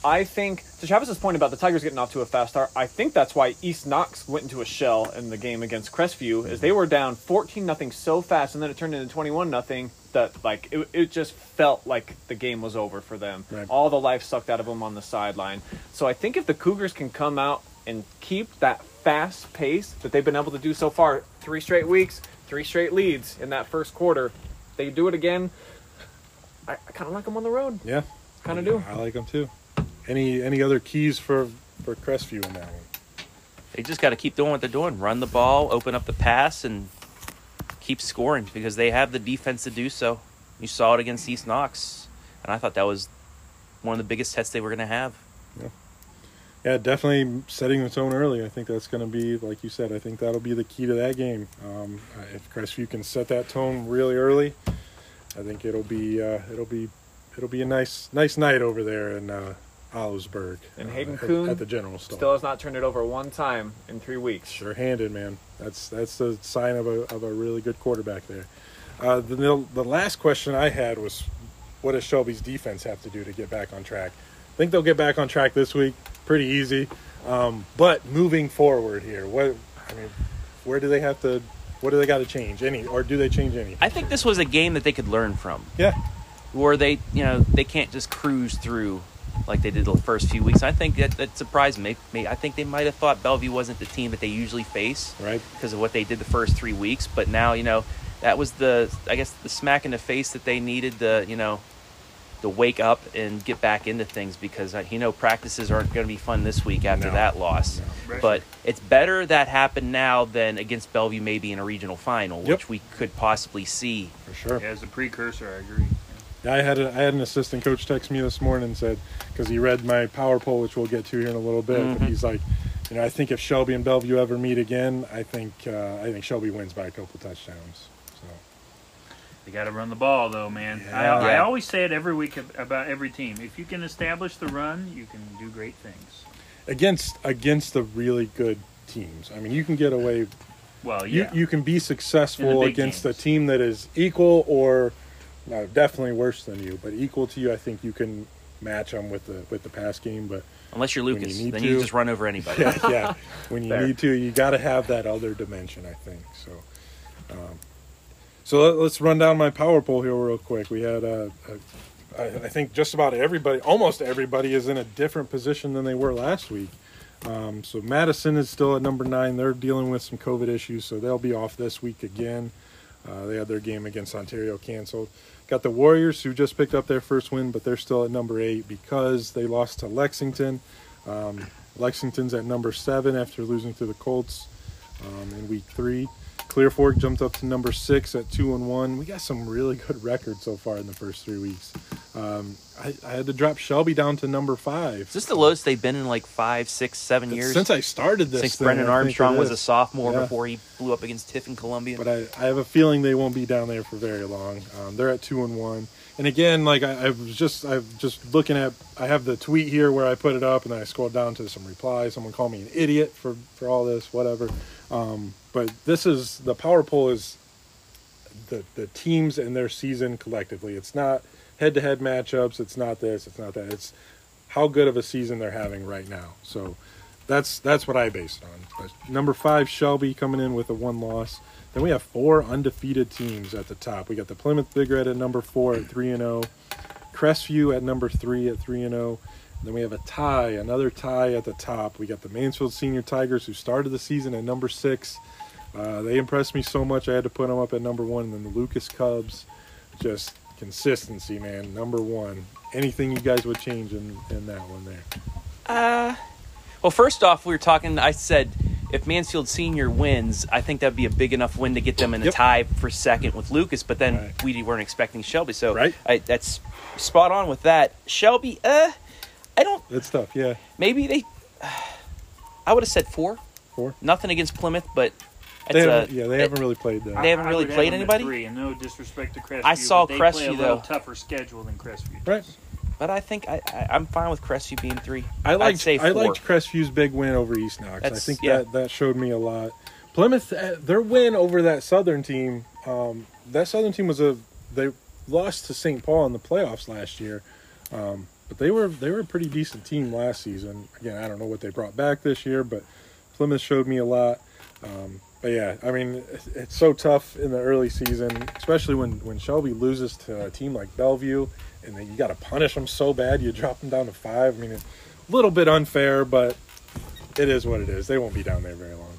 I think, to Travis's point about the Tigers getting off to a fast start, I think that's why East Knox went into a shell in the game against Crestview, mm-hmm. is they were down fourteen nothing so fast, and then it turned into twenty-one nothing. That like it, it just felt like the game was over for them. Right. All the life sucked out of them on the sideline. So I think if the Cougars can come out and keep that fast pace that they've been able to do so far, three straight weeks, three straight leads in that first quarter, they do it again. I, I kind of like them on the road. Yeah, kind of do. I like them too. Any any other keys for, for Crestview in that one? They just got to keep doing what they're doing. Run the ball, open up the pass, and keep scoring, because they have the defense to do so. You saw it against East Knox, and I thought that was one of the biggest tests they were going to have. Yeah, yeah, definitely setting the tone early. I think that's going to be, like you said, I think that'll be the key to that game. Um, if Crestview can set that tone really early, I think it'll be uh, it'll be it'll be a nice nice night over there in uh, Oliversburg. And Hayden uh, Kuhn at, at the General Store still has not turned it over one time in three weeks. Sure-handed, man. That's that's the sign of a of a really good quarterback there. Uh, the the last question I had was, what does Shelby's defense have to do to get back on track? I think they'll get back on track this week, pretty easy. Um, but moving forward here, what I mean, where do they have to? What do they got to change? Any or do they change any? I think this was a game that they could learn from. Yeah, where they you know they can't just cruise through like they did the first few weeks. I think that, that surprised me. I think they might have thought Bellevue wasn't the team that they usually face, right, because of what they did the first three weeks. But now, you know, that was the, I guess, the smack in the face that they needed to, you know, to wake up and get back into things, because, you know, practices aren't going to be fun this week after no. that loss. No. Right. But it's better that happened now than against Bellevue maybe in a regional final, yep. which we could possibly see. For sure. Yeah, as a precursor, I agree. I had a, I had an assistant coach text me this morning and said, because he read my power poll, which we'll get to here in a little bit, mm-hmm. but he's like, you know, I think if Shelby and Bellevue ever meet again, I think uh, I think Shelby wins by a couple touchdowns. So they got to run the ball, though, man. Yeah. I, I always say it every week about every team. If you can establish the run, you can do great things. Against against the really good teams. I mean, you can get away. Well, yeah. You, you can be successful against games. A team that is equal or – no, definitely worse than you, but equal to you. I think you can match them with the with the pass game, but unless you're Lucas, you then to, you just run over anybody. Yeah, yeah. When you Fair. Need to, you got to have that other dimension, I think. So, um, so let, let's run down my power poll here real quick. We had, uh, a, I, I think, just about everybody, almost everybody, is in a different position than they were last week. Um, so Madison is still at number nine. They're dealing with some COVID issues, so they'll be off this week again. Uh, they had their game against Ontario canceled. Got the Warriors, who just picked up their first win, but they're still at number eight because they lost to Lexington. Um, Lexington's at number seven after losing to the Colts um, in week three. Clearfork jumped up to number six at two and one. We got some really good records so far in the first three weeks. Um, I, I had to drop Shelby down to number five. Is this the lowest they've been in like five, six, seven years? Since I started this Since thing, Brendan Armstrong was a sophomore yeah. before he blew up against Tiff and Columbia. But I, I have a feeling they won't be down there for very long. Um, they're at two and one. And again, like I, I was just I was just looking at I have the tweet here where I put it up and I scrolled down to some replies. Someone called me an idiot for, for all this, whatever. Um, but this is the power poll is the the teams and their season collectively. It's not head-to-head matchups. It's not this. It's not that. It's how good of a season they're having right now. So that's that's what I based it on. But number five, Shelby coming in with a one loss. Then we have four undefeated teams at the top. We got the Plymouth Big Red at number four at three and oh. Crestview at number three at three and oh. Then we have a tie, another tie at the top. We got the Mansfield Senior Tigers, who started the season at number six. Uh, they impressed me so much I had to put them up at number one. And then the Lucas Cubs, just consistency, man, number one. Anything you guys would change in, in that one there? Uh, well, first off, we were talking, I said if Mansfield Senior wins, I think that would be a big enough win to get them in a yep. tie for second with Lucas, but then right. we weren't expecting Shelby, so right? I, that's spot on with that. Shelby, uh, I don't... That's tough, yeah. Maybe they... Uh, I would have said four. Four? Nothing against Plymouth, but... They a, yeah, they it, haven't really played though. They haven't I really played have anybody. Three, and no disrespect to Crestview, I saw they Crestview play a little though. Tougher schedule than Crestview does. Right. But I think I, I, I'm fine with Crestview being three. I liked, I'd say four. I liked Crestview's big win over East Knox. That's, I think yeah. that, that showed me a lot. Plymouth, their win over that Southern team. Um, that Southern team was a they lost to Saint Paul in the playoffs last year, um, but they were they were a pretty decent team last season. Again, I don't know what they brought back this year, but Plymouth showed me a lot. Um, But yeah, I mean, it's so tough in the early season, especially when, when Shelby loses to a team like Bellevue, and then you got to punish them so bad you drop them down to five. I mean, it's a little bit unfair, but it is what it is. They won't be down there very long.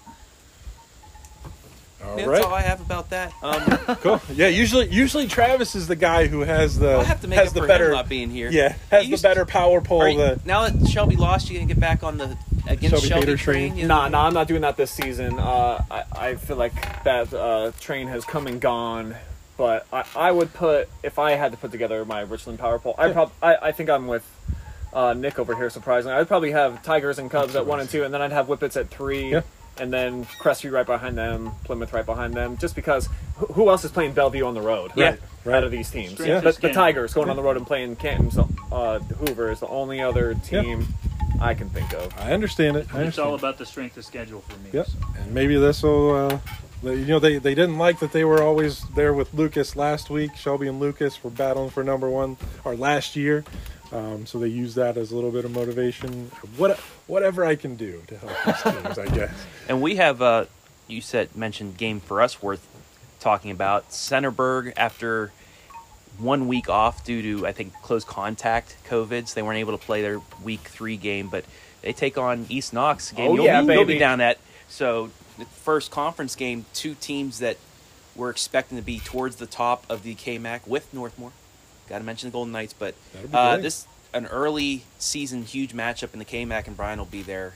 All Man, right. That's all I have about that. Um, cool. Yeah, usually usually Travis is the guy who has the I'll have to make has up the for better him not being here. Yeah, has the better to, power pole. You, the, now that Shelby lost, you're gonna get back on the against Shelby, Shelby train. train. Nah, nah, I'm not doing that this season. Uh, I I feel like that uh, train has come and gone. But I, I would put if I had to put together my Richland power pole, I probably I, I think I'm with uh, Nick over here. Surprisingly, I'd probably have Tigers and Cubs at one and two, and then I'd have Whippets at three. Yeah. And then Crestview right behind them, Plymouth right behind them, just because who else is playing Bellevue on the road? Yeah. Right, right. Out of these teams. Yeah. The, the Tigers going on the road and playing Canton's uh, Hoover is the only other team yeah. I can think of. I understand it. I understand. It's all about the strength of schedule for me. Yep. So. And maybe this will, uh, you know, they, they didn't like that they were always there with Lucas last week. Shelby and Lucas were battling for number one, or last year. Um, so they use that as a little bit of motivation. What, whatever I can do to help these teams, I guess. And we have, uh, you said mentioned game for us worth talking about. Centerburg, after one week off due to, I think, close contact COVID, so they weren't able to play their week three game. But they take on East Knox game. Oh, you'll, yeah, be, baby. You'll be down at. So the first conference game, two teams that we're expecting to be towards the top of the K MAC with Northmor. Got to mention the Golden Knights, but uh, this an early season huge matchup in the K MAC, and Brian will be there.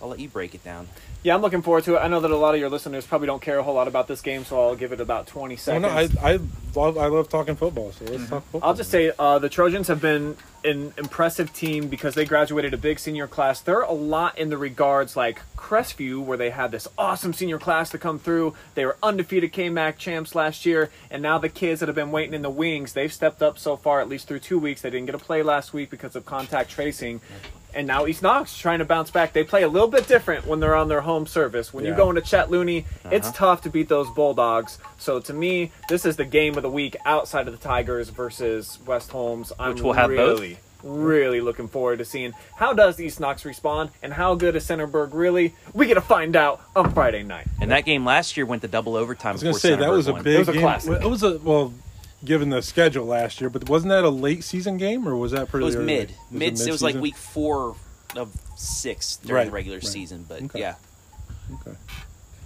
I'll let you break it down. Yeah, I'm looking forward to it. I know that a lot of your listeners probably don't care a whole lot about this game, so I'll give it about twenty seconds. No, no, I, I, love, I love talking football, so let's mm-hmm. talk football. I'll just say uh, the Trojans have been an impressive team because they graduated a big senior class. They're a lot in the regards like Crestview, where they had this awesome senior class to come through. They were undefeated K MAC champs last year, and now the kids that have been waiting in the wings, they've stepped up so far, at least through two weeks. They didn't get a play last week because of contact tracing. And now East Knox trying to bounce back. They play a little bit different when they're on their home service. When yeah. you go into Chatlooney, uh-huh. it's tough to beat those Bulldogs. So to me, this is the game of the week outside of the Tigers versus West Holmes. I'm Which we'll have really, both. really looking forward to seeing how does East Knox respond and how good is Centerburg really. We get to find out on Friday night. And that game last year went to double overtime. I was going to say Centerburg that was a won. big. It was a game. classic. It was a well. Given the schedule last year, but wasn't that a late season game, or was that pretty? It was early? mid, was mid. It, mid it was like week four of six during right. the regular right. season, but okay. yeah. Okay.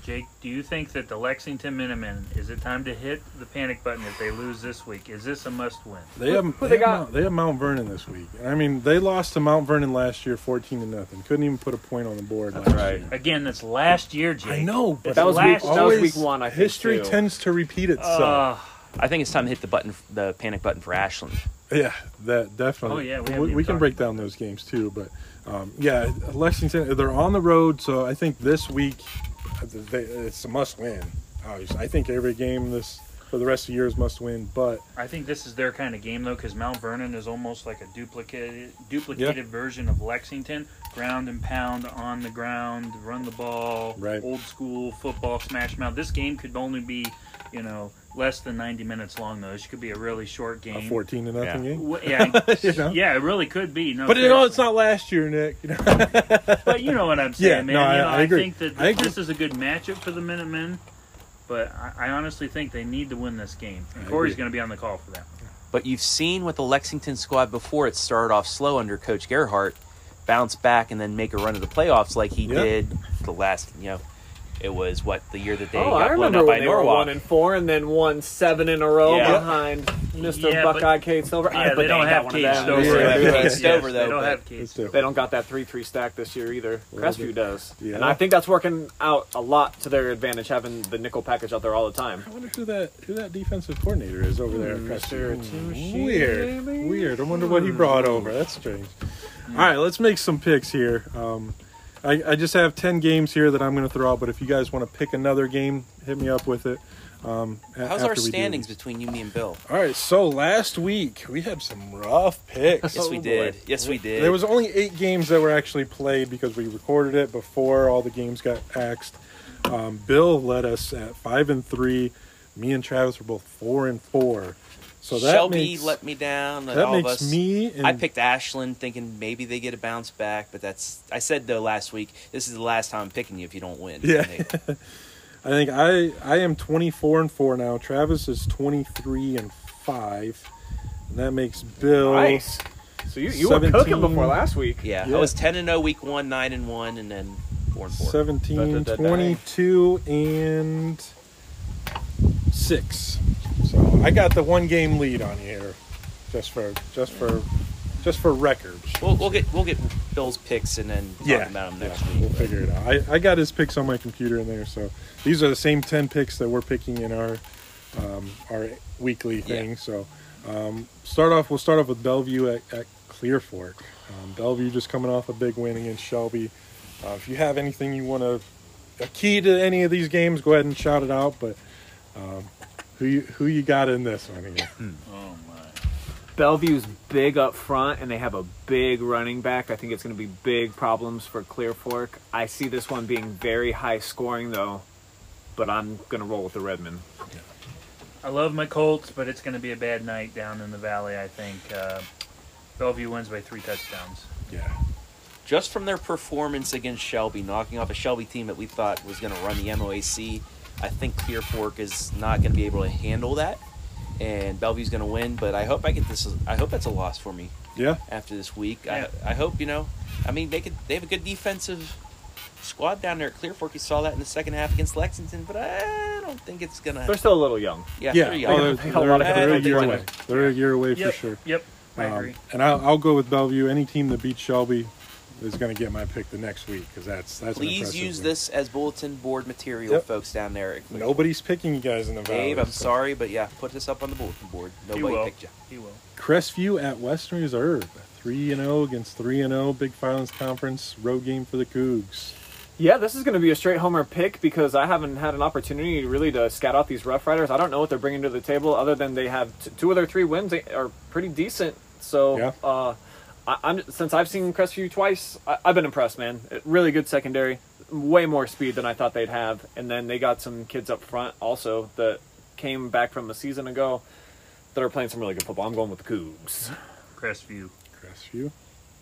Jake, do you think that the Lexington Minutemen, is it time to hit the panic button if they lose this week? Is this a must win? They have, they, they, have got? Mount, they have Mount Vernon this week. I mean, they lost to Mount Vernon last year, fourteen to nothing. Couldn't even put a point on the board. That's last right. year. Again, that's last year, Jake. I know, but that was, last, week, that was week one. I history think, tends to repeat itself. Uh, I think it's time to hit the button, the panic button for Ashland. Yeah, that definitely. Oh yeah, we, we, we can break down those games too. But um, yeah, Lexington, they're on the road, so I think this week they, it's a must win. Obviously, I think every game this for the rest of the year is must win. But I think this is their kind of game though, because Mount Vernon is almost like a duplicated, duplicated yeah. version of Lexington. Ground and pound, on the ground, run the ball, right. old school football, smash mouth. This game could only be, you know. Less than ninety minutes long, though. It could be a really short game. A fourteen to nothing yeah. game. Well, yeah, you know? yeah, it really could be. No, but you know, it's not last year, Nick. You know? But you know what I'm saying, yeah, man. No, I, you know, I, I agree. think that th- I this is a good matchup for the Minutemen, but I, I honestly think they need to win this game. And Corey's going to be on the call for that. But you've seen with the Lexington squad before, it started off slow under Coach Gerhardt, bounce back, and then make a run of the playoffs like he yep. did the last, you know, it was, what, the year that they oh, got blown up by Norwalk. I remember when they were one and four and then won seven in a row yeah. behind Mister Yeah, Buckeye but, Cade Stover. Yeah, but they, they don't have Cade Stover. They don't have Stover, though. They don't have Cade Stover. They don't got that three three stack this year either. Crestview does. Yeah. And I think that's working out a lot to their advantage, having the nickel package out there all the time. I wonder who that who that defensive coordinator is over there at Crestview. Mm, weird. Weird. I wonder what he brought over. That's strange. All right, let's make some picks here. Um, I, I just have ten games here that I'm going to throw out, but if you guys want to pick another game, hit me up with it. Um, How's our standings between you, me, and Bill? All right, so last week we had some rough picks. Yes, we did. Yes, we did. There was only eight games that were actually played because we recorded it before all the games got axed. Um, Bill led us at five and three. Me and Travis were both four and four. So that Shelby makes, let me down. And that all makes of us. me. And I picked Ashland, thinking maybe they get a bounce back, but that's. I said though last week, this is the last time I'm picking you if you don't win. Yeah. I think I I am twenty-four and four now. Travis is twenty-three and five. And that makes Bill. Nice. So you you seventeen. Were cooking before last week. Yeah, yeah. I was ten and zero week one, nine and one, and then four and four. seventeen, da, da, da, twenty-two, da. And six. So I got the one game lead on here, just for just for just for records. We'll, we'll get we'll get Bill's picks and then talk yeah, about them next yeah, week. We'll but. figure it out. I, I got his picks on my computer in there, so these are the same ten picks that we're picking in our um, our weekly thing. Yeah. So um, start off. We'll start off with Bellevue at, at Clearfork. Um, Bellevue just coming off a big win against Shelby. Uh, if you have anything you want to a key to any of these games, go ahead and shout it out. But um, Who you, who you got in this one here? Oh, my. Bellevue's big up front, and they have a big running back. I think it's going to be big problems for Clearfork. I see this one being very high scoring, though, but I'm going to roll with the Redmen. Yeah. I love my Colts, but it's going to be a bad night down in the valley, I think. Uh, Bellevue wins by three touchdowns. Yeah. Just from their performance against Shelby, knocking off a Shelby team that we thought was going to run the M O A C, I think Clearfork is not going to be able to handle that, and Bellevue's going to win. But I hope I get this. I hope that's a loss for me. Yeah. After this week, yeah. I I hope you know. I mean, they could. They have a good defensive squad down there at Clearfork. You saw that in the second half against Lexington, but I don't think it's gonna. They're still a little young. Yeah. Yeah. They're young. Oh, they're, they're, they're a year away. They're a year away yep. for sure. Yep. I um, agree. And I'll, I'll go with Bellevue. Any team that beats Shelby is going to get my pick the next week because that's that's. Please use game. This as bulletin board material, yep. folks down there. Nobody's picking you guys in the valley. Dave, I'm so. sorry, but yeah, put this up on the bulletin board. Nobody he picked you. He will. Crestview at Western Reserve, three and zero against three and zero. Big Firelands Conference road game for the Cougs. Yeah, this is going to be a straight homer pick because I haven't had an opportunity really to scout out these Rough Riders. I don't know what they're bringing to the table other than they have t- two of their three wins. They are pretty decent, so. Yeah. Uh, I'm, since I've seen Crestview twice, I, I've been impressed, man. Really good secondary. Way more speed than I thought they'd have. And then they got some kids up front also that came back from a season ago that are playing some really good football. I'm going with the Cougs. Crestview. Crestview.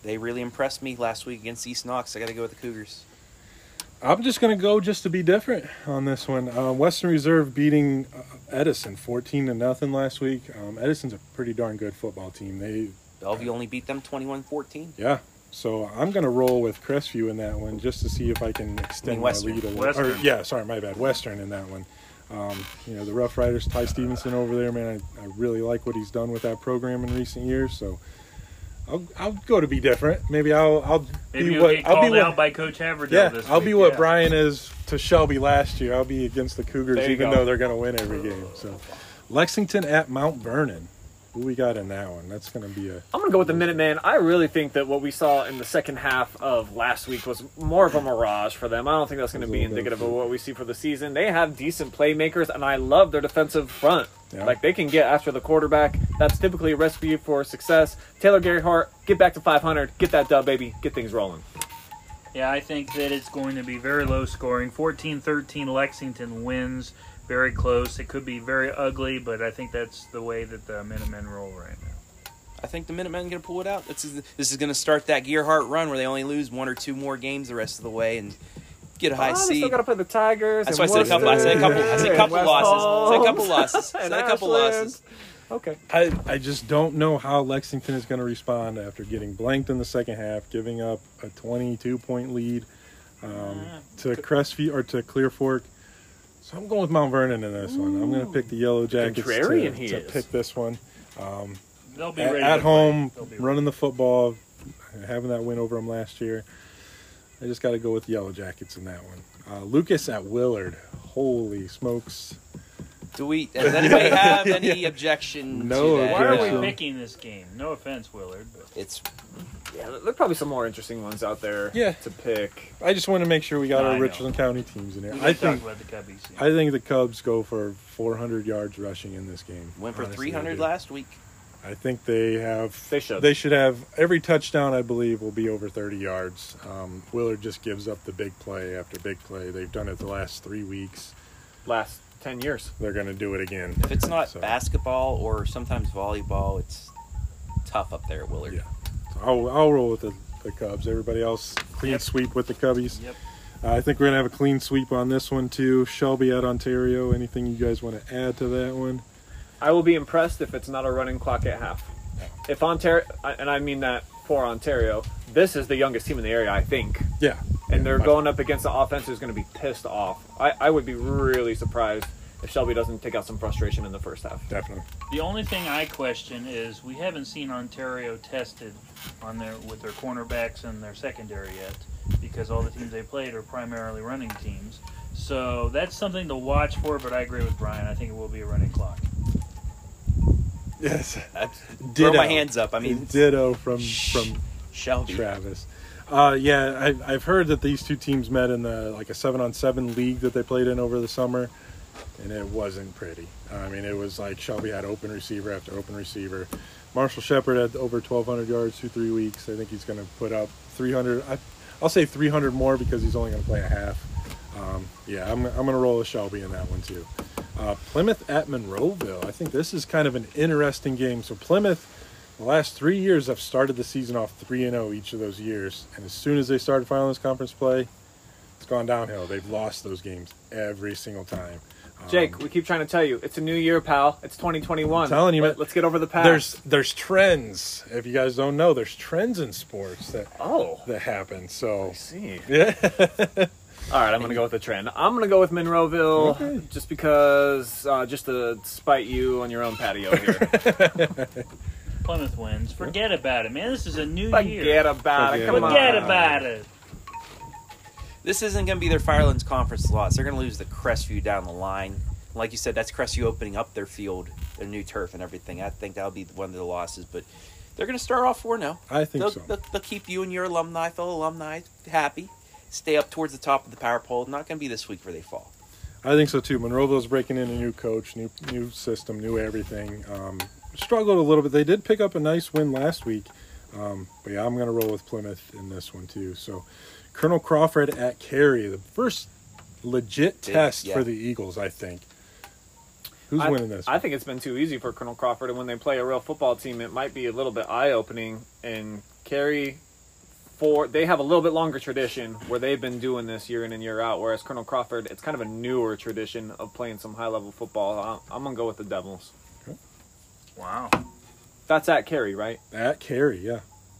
They really impressed me last week against East Knox. I got to go with the Cougars. I'm just going to go just to be different on this one. Uh, Western Reserve beating uh, Edison fourteen to nothing last week. Um, Edison's a pretty darn good football team. They... Bellevue only beat them twenty-one fourteen. Yeah. So I'm going to roll with Crestview in that one just to see if I can extend I mean, Western. my lead a little. Western. Or, yeah, sorry, my bad. Western in that one. Um, you know, the Rough Riders, Ty Stevenson over there, man, I, I really like what he's done with that program in recent years. So I'll I'll go to be different. Maybe I'll I'll Maybe be what get I'll be what, out by Coach Haverdale yeah, this week. I'll be what yeah. Brian is to Shelby last year. I'll be against the Cougars even go. though they're going to win every game. So Lexington at Mount Vernon. Who we got in that one? That's going to be a... I'm going to go with the Minuteman. I really think that what we saw in the second half of last week was more of a mirage for them. I don't think that's going to be indicative of what we see for the season. They have decent playmakers, and I love their defensive front. Yeah. Like, they can get after the quarterback. That's typically a recipe for success. Taylor Gerhardt, get back to five hundred. Get that dub, baby. Get things rolling. Yeah, I think that it's going to be very low scoring. fourteen thirteen Lexington wins. Very close. It could be very ugly, but I think that's the way that the Minutemen roll right now. I think the Minutemen are going to pull it out. This is, this is going to start that Gerhardt run where they only lose one or two more games the rest of the way and get a high oh, seed. They still got to play the Tigers. That's why I said a couple losses. I said a couple losses. I said a couple losses. Okay. I, I just don't know how Lexington is going to respond after getting blanked in the second half, giving up a twenty-two point lead um, to Crestview or to Clearfork. So I'm going with Mount Vernon in this Ooh. one. I'm going to pick the Yellow Jackets Contrarian to, he to is. pick this one. Um, They'll be at, ready at home, be running ready. the football, having that win over them last year. I just got to go with the Yellow Jackets in that one. Uh, Lucas at Willard. Holy smokes. Do we, does anybody have any objection no to that? Why are we picking this game? No offense, Willard. But. It's, yeah, there are probably some more interesting ones out there yeah. to pick. I just want to make sure we got no, our Richland County teams in there. I think, about the Cubbies, yeah. I think the Cubs go for four hundred yards rushing in this game. Went for honestly, three hundred last week. I think they have. They should. They should have. Every touchdown, I believe, will be over thirty yards. Um, Willard just gives up the big play after big play. They've done it the last three weeks. Last ten years. They're going to do it again. If it's not so. basketball or sometimes volleyball, it's tough up there at Willard. Yeah. So I'll, I'll roll with the, the Cubs. Everybody else, clean yep. sweep with the Cubbies. Yep. Uh, I think we're going to have a clean sweep on this one, too. Shelby at Ontario. Anything you guys want to add to that one? I will be impressed if it's not a running clock at half. If Ontario, and I mean that for Ontario, this is the youngest team in the area, I think. Yeah. And yeah, they're going up against the offense who's going to be pissed off. I, I would be really surprised if Shelby doesn't take out some frustration in the first half. Definitely. The only thing I question is we haven't seen Ontario tested on their with their cornerbacks and their secondary yet because all the teams they played are primarily running teams. So that's something to watch for, but I agree with Brian. I think it will be a running clock. Yes. Ditto. Throw my hands up. I mean, ditto from from Shelby. Travis. Uh, yeah, I, I've heard that these two teams met in the like a seven on seven league that they played in over the summer, and it wasn't pretty. I mean, it was like Shelby had open receiver after open receiver. Marshall Shepard had over twelve hundred yards through three weeks. I think he's going to put up three hundred. I'll say three hundred more because he's only going to play a half. Um, yeah, I'm I'm going to roll with Shelby in that one too. Uh, Plymouth at Monroeville. I think this is kind of an interesting game. So Plymouth, the last three years, have started the season off three and oh each of those years. And as soon as they started Firelands Conference play, it's gone downhill. They've lost those games every single time. Um, Jake, we keep trying to tell you, it's a new year, pal. It's twenty twenty-one. I'm telling you, man. Let's get over the past. There's there's trends. If you guys don't know, there's trends in sports that oh that happen. So I see. Yeah. All right, I'm going to go with the trend. I'm going to go with Monroeville okay. just because, uh, just to spite you on your own patio here. Plymouth wins. Forget about it, man. This is a new Forget year. Forget about Forget it. Come Forget on. about it. This isn't going to be their Firelands Conference loss. They're going to lose the Crestview down the line. Like you said, that's Crestview opening up their field, their new turf and everything. I think that'll be one of the losses, but they're going to start off four and oh. I think they'll, so. They'll, they'll keep you and your alumni, fellow alumni, happy. Stay up towards the top of the power pole. Not going to be this week where they fall. I think so, too. Monroeville's breaking in a new coach, new new system, new everything. Um, struggled a little bit. They did pick up a nice win last week. Um, but, yeah, I'm going to roll with Plymouth in this one, too. So, Colonel Crawford at Carey. The first legit Big, test yeah. for the Eagles, I think. Who's I, winning this? I think it's been too easy for Colonel Crawford. And when they play a real football team, it might be a little bit eye-opening. And Carey... For, they have a little bit longer tradition where they've been doing this year in and year out, whereas Colonel Crawford, it's kind of a newer tradition of playing some high-level football. I'm, I'm going to go with the Devils. Okay. Wow. That's at Carey, right? At Carey, yeah.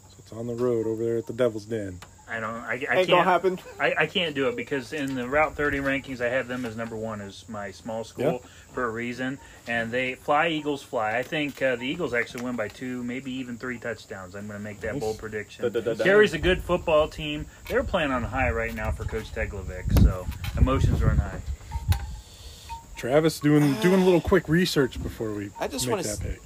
So it's on the road over there at the Devil's Den. I don't. I, I Ain't can't happen. I, I can't do it because in the Route thirty rankings, I have them as number one as my small school yeah. for a reason. And they fly Eagles fly. I think uh, the Eagles actually win by two, maybe even three touchdowns. I'm going to make that nice. bold prediction. Da, da, da, Carey's da. a good football team. They're playing on high right now for Coach Teglovic, so emotions are on high. Travis doing uh, doing a little quick research before we I just make that s- pick.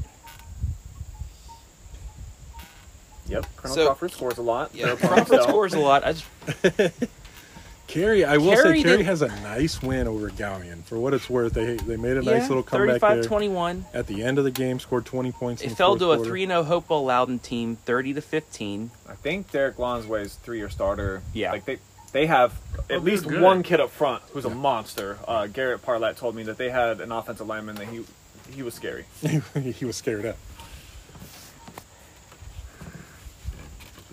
Yep, Colonel so, Crawford scores a lot. Yeah, Crawford scores a lot. I just... Carey, I will Carey say, Carey did... has a nice win over Galion. For what it's worth, they they made a yeah, nice little comeback there. thirty-five twenty-one. At the end of the game, scored twenty points. It in fell to a quarter. three and oh Hopewell Loudon team, thirty to fifteen. I think Derek Lonsway is three-year starter. Yeah. Like they, they have at oh, least good. one kid up front who's yeah. a monster. Uh, Garrett Parlett told me that they had an offensive lineman that he he was scary. He was scared up.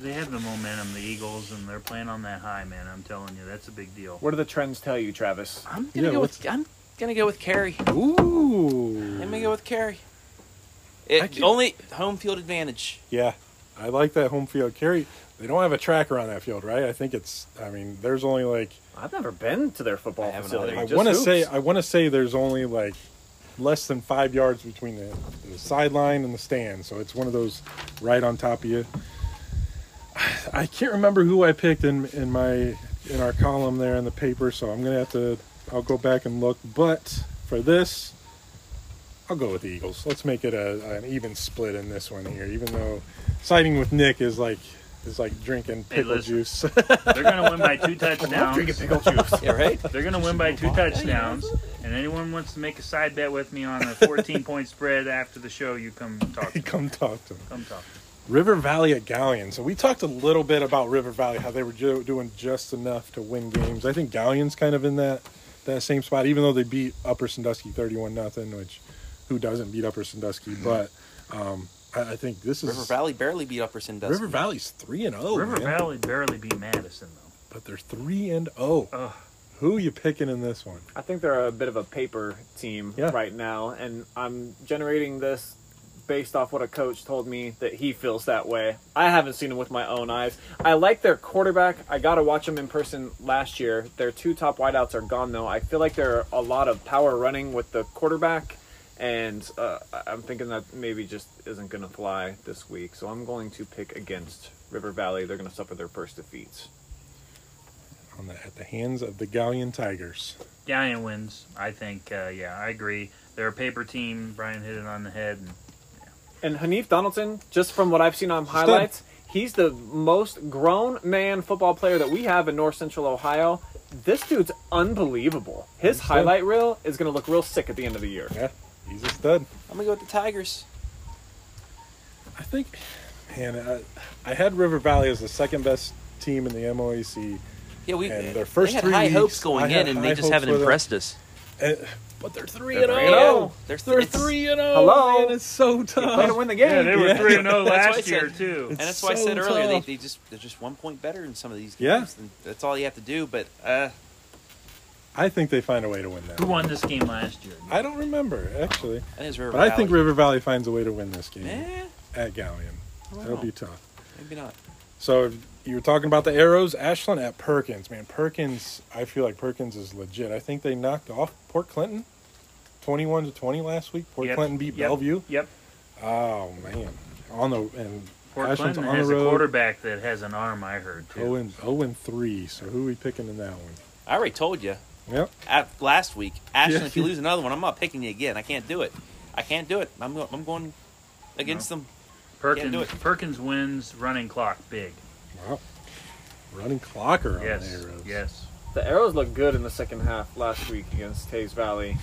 They have the momentum, the Eagles, and they're playing on that high, man. I'm telling you, that's a big deal. What do the trends tell you, Travis? I'm gonna yeah, go what's... with I'm gonna go with Carey. Ooh. I'm gonna go with Carey. It, only home field advantage. Yeah, I like that home field. Carey, they don't have a track around that field, right? I think it's, I mean, there's only like... I've never been to their football facility. I want to say, I want to say there's only like less than five yards between the, the sideline and the stand. So it's one of those right on top of you. I can't remember who I picked in, in my in our column there in the paper, so I'm going to have to, I'll go back and look. But for this, I'll go with the Eagles. Let's make it a, an even split in this one here, even though siding with Nick is like is like drinking pickle hey, juice. They're going to win by two touchdowns. Drinking pickle juice. Yeah, right? They're going to win by two touchdowns, and anyone wants to make a side bet with me on the fourteen-point spread after the show, you come talk to me. Come talk to me. Come talk to me. River Valley at Galion. So we talked a little bit about River Valley, how they were ju- doing just enough to win games. I think Galion's kind of in that, that same spot, even though they beat Upper Sandusky thirty-one nothing, which who doesn't beat Upper Sandusky? But um, I, I think this is... River Valley barely beat Upper Sandusky. River Valley's three and oh. River man. Valley barely beat Madison, though. But they're three and oh. Ugh. Who are you picking in this one? I think they're a bit of a paper team yeah. right now, and I'm generating this based off what a coach told me that he feels that way. I haven't seen him with my own eyes. I like their quarterback. I got to watch him in person last year. Their two top wideouts are gone, though. I feel like there are a lot of power running with the quarterback, and uh, I'm thinking that maybe just isn't going to fly this week. So I'm going to pick against River Valley. They're going to suffer their first defeats. On the, at the hands of the Galion Tigers. Galion wins, I think. Uh, yeah, I agree. They're a paper team. Brian hit it on the head. And- And Hanif Donaldson, just from what I've seen on highlights, he's the most grown man football player that we have in North Central Ohio. This dude's unbelievable. His he's highlight stud. Reel is going to look real sick at the end of the year. Yeah, he's a stud. I'm going to go with the Tigers. I think, man, I, I had River Valley as the second best team in the M O A C. Yeah, we and their first they had three high weeks, hopes going had, in, and they just haven't impressed us. And, But they're three they're and zero. They're three and zero. Hello, man, it's so tough. They gotta win the game. Yeah, they were three and zero last year too, and that's why I said earlier they, they just they're just one point better in some of these games. Yeah, and that's all you have to do. But uh, I think they find a way to win that. Who won this game last year? I don't remember actually. That is River Valley. But I think River Valley finds a way to win this game eh? at Galion. That'll be tough. Maybe not. So you were talking about the Arrows, Ashland at Perkins. Man, Perkins, I feel like Perkins is legit. I think they knocked off Port Clinton twenty-one to twenty last week. Port yep. Clinton beat yep. Bellevue. Yep. Oh, man. On the and Port Ashland's Clinton on has the road. A quarterback that has an arm, I heard, too. oh and three, so who are we picking in that one? I already told you. Yep. At, last week, Ashland, yeah. if you lose another one, I'm not picking you again. I can't do it. I can't do it. I'm, I'm going against no. them. Perkins, do it. Perkins wins running clock big. Wow. Running clocker on yes. the Arrows. Yes. The Arrows looked good in the second half last week against Teays Valley.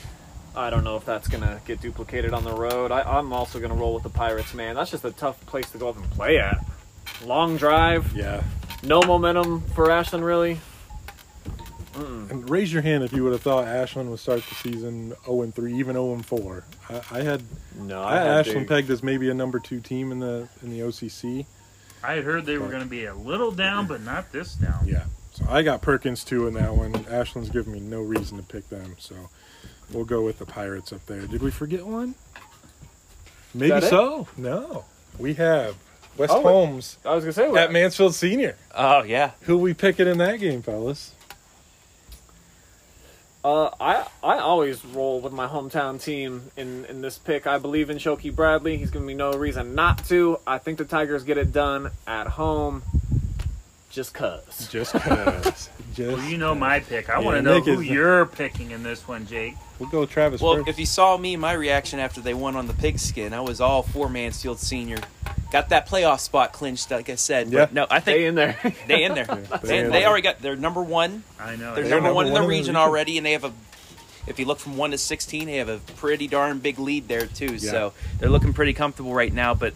I don't know if that's going to get duplicated on the road. I, I'm also going to roll with the Pirates, man. That's just a tough place to go up and play at. Long drive. Yeah. No momentum for Ashland, really. Mm. And raise your hand if you would have thought Ashland would start the season oh and three, even oh and four. I, I had no, I, I had Ashland to... pegged as maybe a number two team in the in the O C C. I had heard they but, were going to be a little down, but not this down. Yeah, so I got Perkins too in that one. Ashland's giving me no reason to pick them, so we'll go with the Pirates up there. Did we forget one? Maybe so. It? No, we have West oh, Holmes. I was going to say what? At Mansfield Senior. Oh yeah, who we picking in that game, fellas? Uh, I I always roll with my hometown team in, in this pick. I believe in Shoki Bradley. He's giving me no reason not to. I think the Tigers get it done at home, just cause. Just cause. Just well, you know my pick. I yeah, want to know who you're the... picking in this one, Jake. We'll go with Travis. Well, first. If you saw me, my reaction after they won on the pigskin, I was all for Mansfield Senior. Got that playoff spot clinched, like I said. Yeah. But no, I think they in there. They in there. Yeah, they, they, they already got. They're number one. I know. They're, they're number, number one in the, one region, in the region already, and they have a. If you look from one to sixteen, they have a pretty darn big lead there too. Yeah. So they're looking pretty comfortable right now. But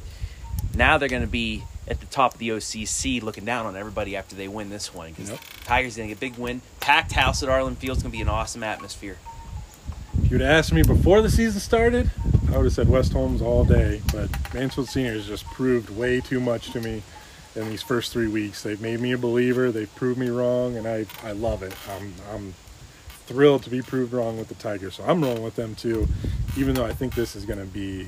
now they're going to be at the top of the O C C, looking down on everybody after they win this one. Because yep. Tigers going to get a big win. Packed house at Arlen Field is going to be an awesome atmosphere. If you'd asked me before the season started, I would have said West Holmes all day, but Mansfield Senior has just proved way too much to me in these first three weeks. They've made me a believer. They've proved me wrong, and I, I love it. I'm I'm thrilled to be proved wrong with the Tigers, so I'm rolling with them too, even though I think this is going to be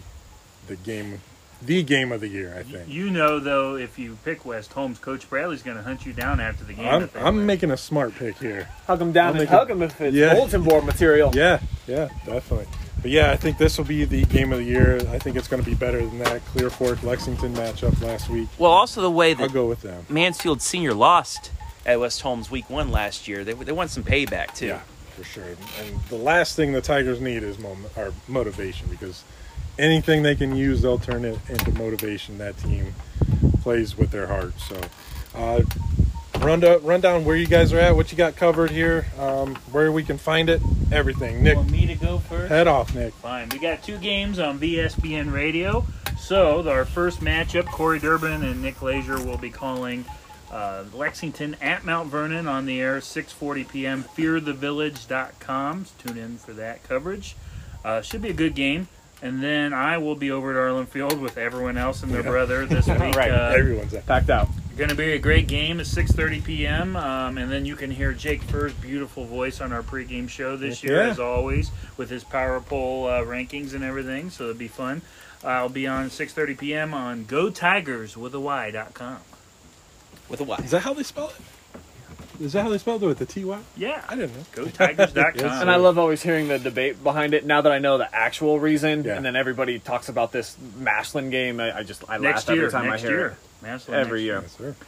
the game, the game of the year, I think. You know, though, if you pick West Holmes, Coach Bradley's going to hunt you down after the game. I'm, I'm making a smart pick here. Hug him down and hug him if it's yeah. bulletin board material. Yeah, yeah, definitely. But, yeah, I think this will be the game of the year. I think it's going to be better than that Clearfork-Lexington matchup last week. Well, also the way that I'll go with them. Mansfield Senior lost at West Holmes week one last year. They they want some payback, too. Yeah, for sure. And the last thing the Tigers need is mom- our motivation, because anything they can use, they'll turn it into motivation. That team plays with their heart. So uh, run, to, run down where you guys are at, what you got covered here, um, where we can find it, everything. Nick. You want me to go first? Head off, Nick. Fine. We got two games on V S B N Radio. So our first matchup, Corey Durbin and Nick Lazier will be calling Uh, Lexington at Mount Vernon on the air, six forty p.m. fear the village dot com. Tune in for that coverage. Uh, should be a good game. And then I will be over at Arlen Field with everyone else and their yeah. brother this week. Right, uh, everyone's packed out. Going to be a great game at six thirty p.m. Um, and then you can hear Jake Furr's beautiful voice on our pregame show this yeah. year, as always, with his Power Poll uh, rankings and everything. So it'll be fun. Uh, I'll be on six thirty p.m. on go tigers with a y dot com. With a Y. Is that how they spell it? Is that how they spelled it? With a T Y? Yeah. I didn't know. go tigers dot com. Yes. And I love always hearing the debate behind it now that I know the actual reason. Yeah. And then everybody talks about this Mashland game. I, I just I next laugh year, every time I hear year. It. Mashland every year. Next year. Yes, sir.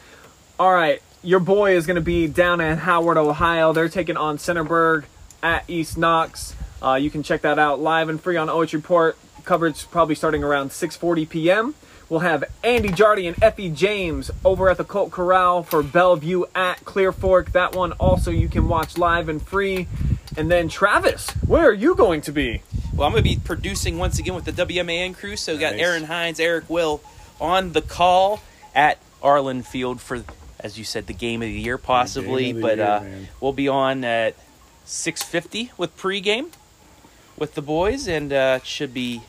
All right. Your boy is going to be down in Howard, Ohio. They're taking on Centerburg at East Knox. Uh, you can check that out live and free on O H Report. Coverage probably starting around six forty p.m. We'll have Andy Jardy and Effie James over at the Colt Corral for Bellevue at Clearfork. That one also you can watch live and free. And then, Travis, where are you going to be? Well, I'm going to be producing once again with the W M A N crew. So we've got nice. Aaron Hines, Eric Will on the call at Arlen Field for, as you said, the game of the year possibly. The the but year, uh, we'll be on at six fifty with pregame with the boys, and uh, it should be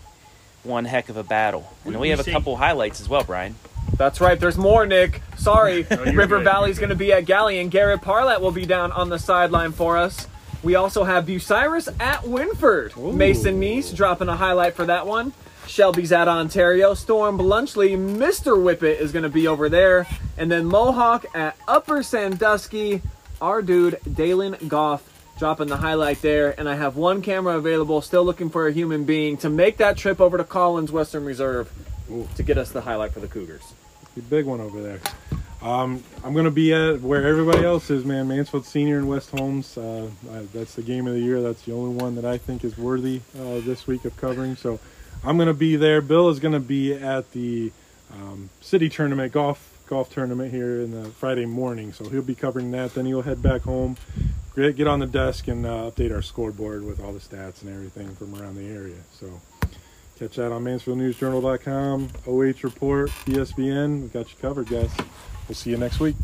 one heck of a battle. And we, we have a couple highlights as well, Brian. That's right. There's more, Nick. Sorry. No, River good. Valley's going to be at Galion. Garrett Parlett will be down on the sideline for us. We also have Bucyrus at Wynford. Ooh. Mason Meese dropping a highlight for that one. Shelby's at Ontario. Storm Blunchley, Mister Whippet is going to be over there. And then Mohawk at Upper Sandusky. Our dude, Dalen Goff, dropping the highlight there, and I have one camera available, still looking for a human being to make that trip over to Collins Western Reserve Ooh. To get us the highlight for the Cougars. The big one over there. Um, I'm going to be at where everybody else is, man, Mansfield Senior and West Holmes. Uh, I, that's the game of the year. That's the only one that I think is worthy uh, this week of covering, so I'm going to be there. Bill is going to be at the um, city tournament, golf golf tournament here in the Friday morning, so he'll be covering that. Then he'll head back home, get on the desk, and uh, update our scoreboard with all the stats and everything from around the area. So catch that on mansfield news journal dot com, O H Report, E S B N. We've got you covered, guys. We'll see you next week.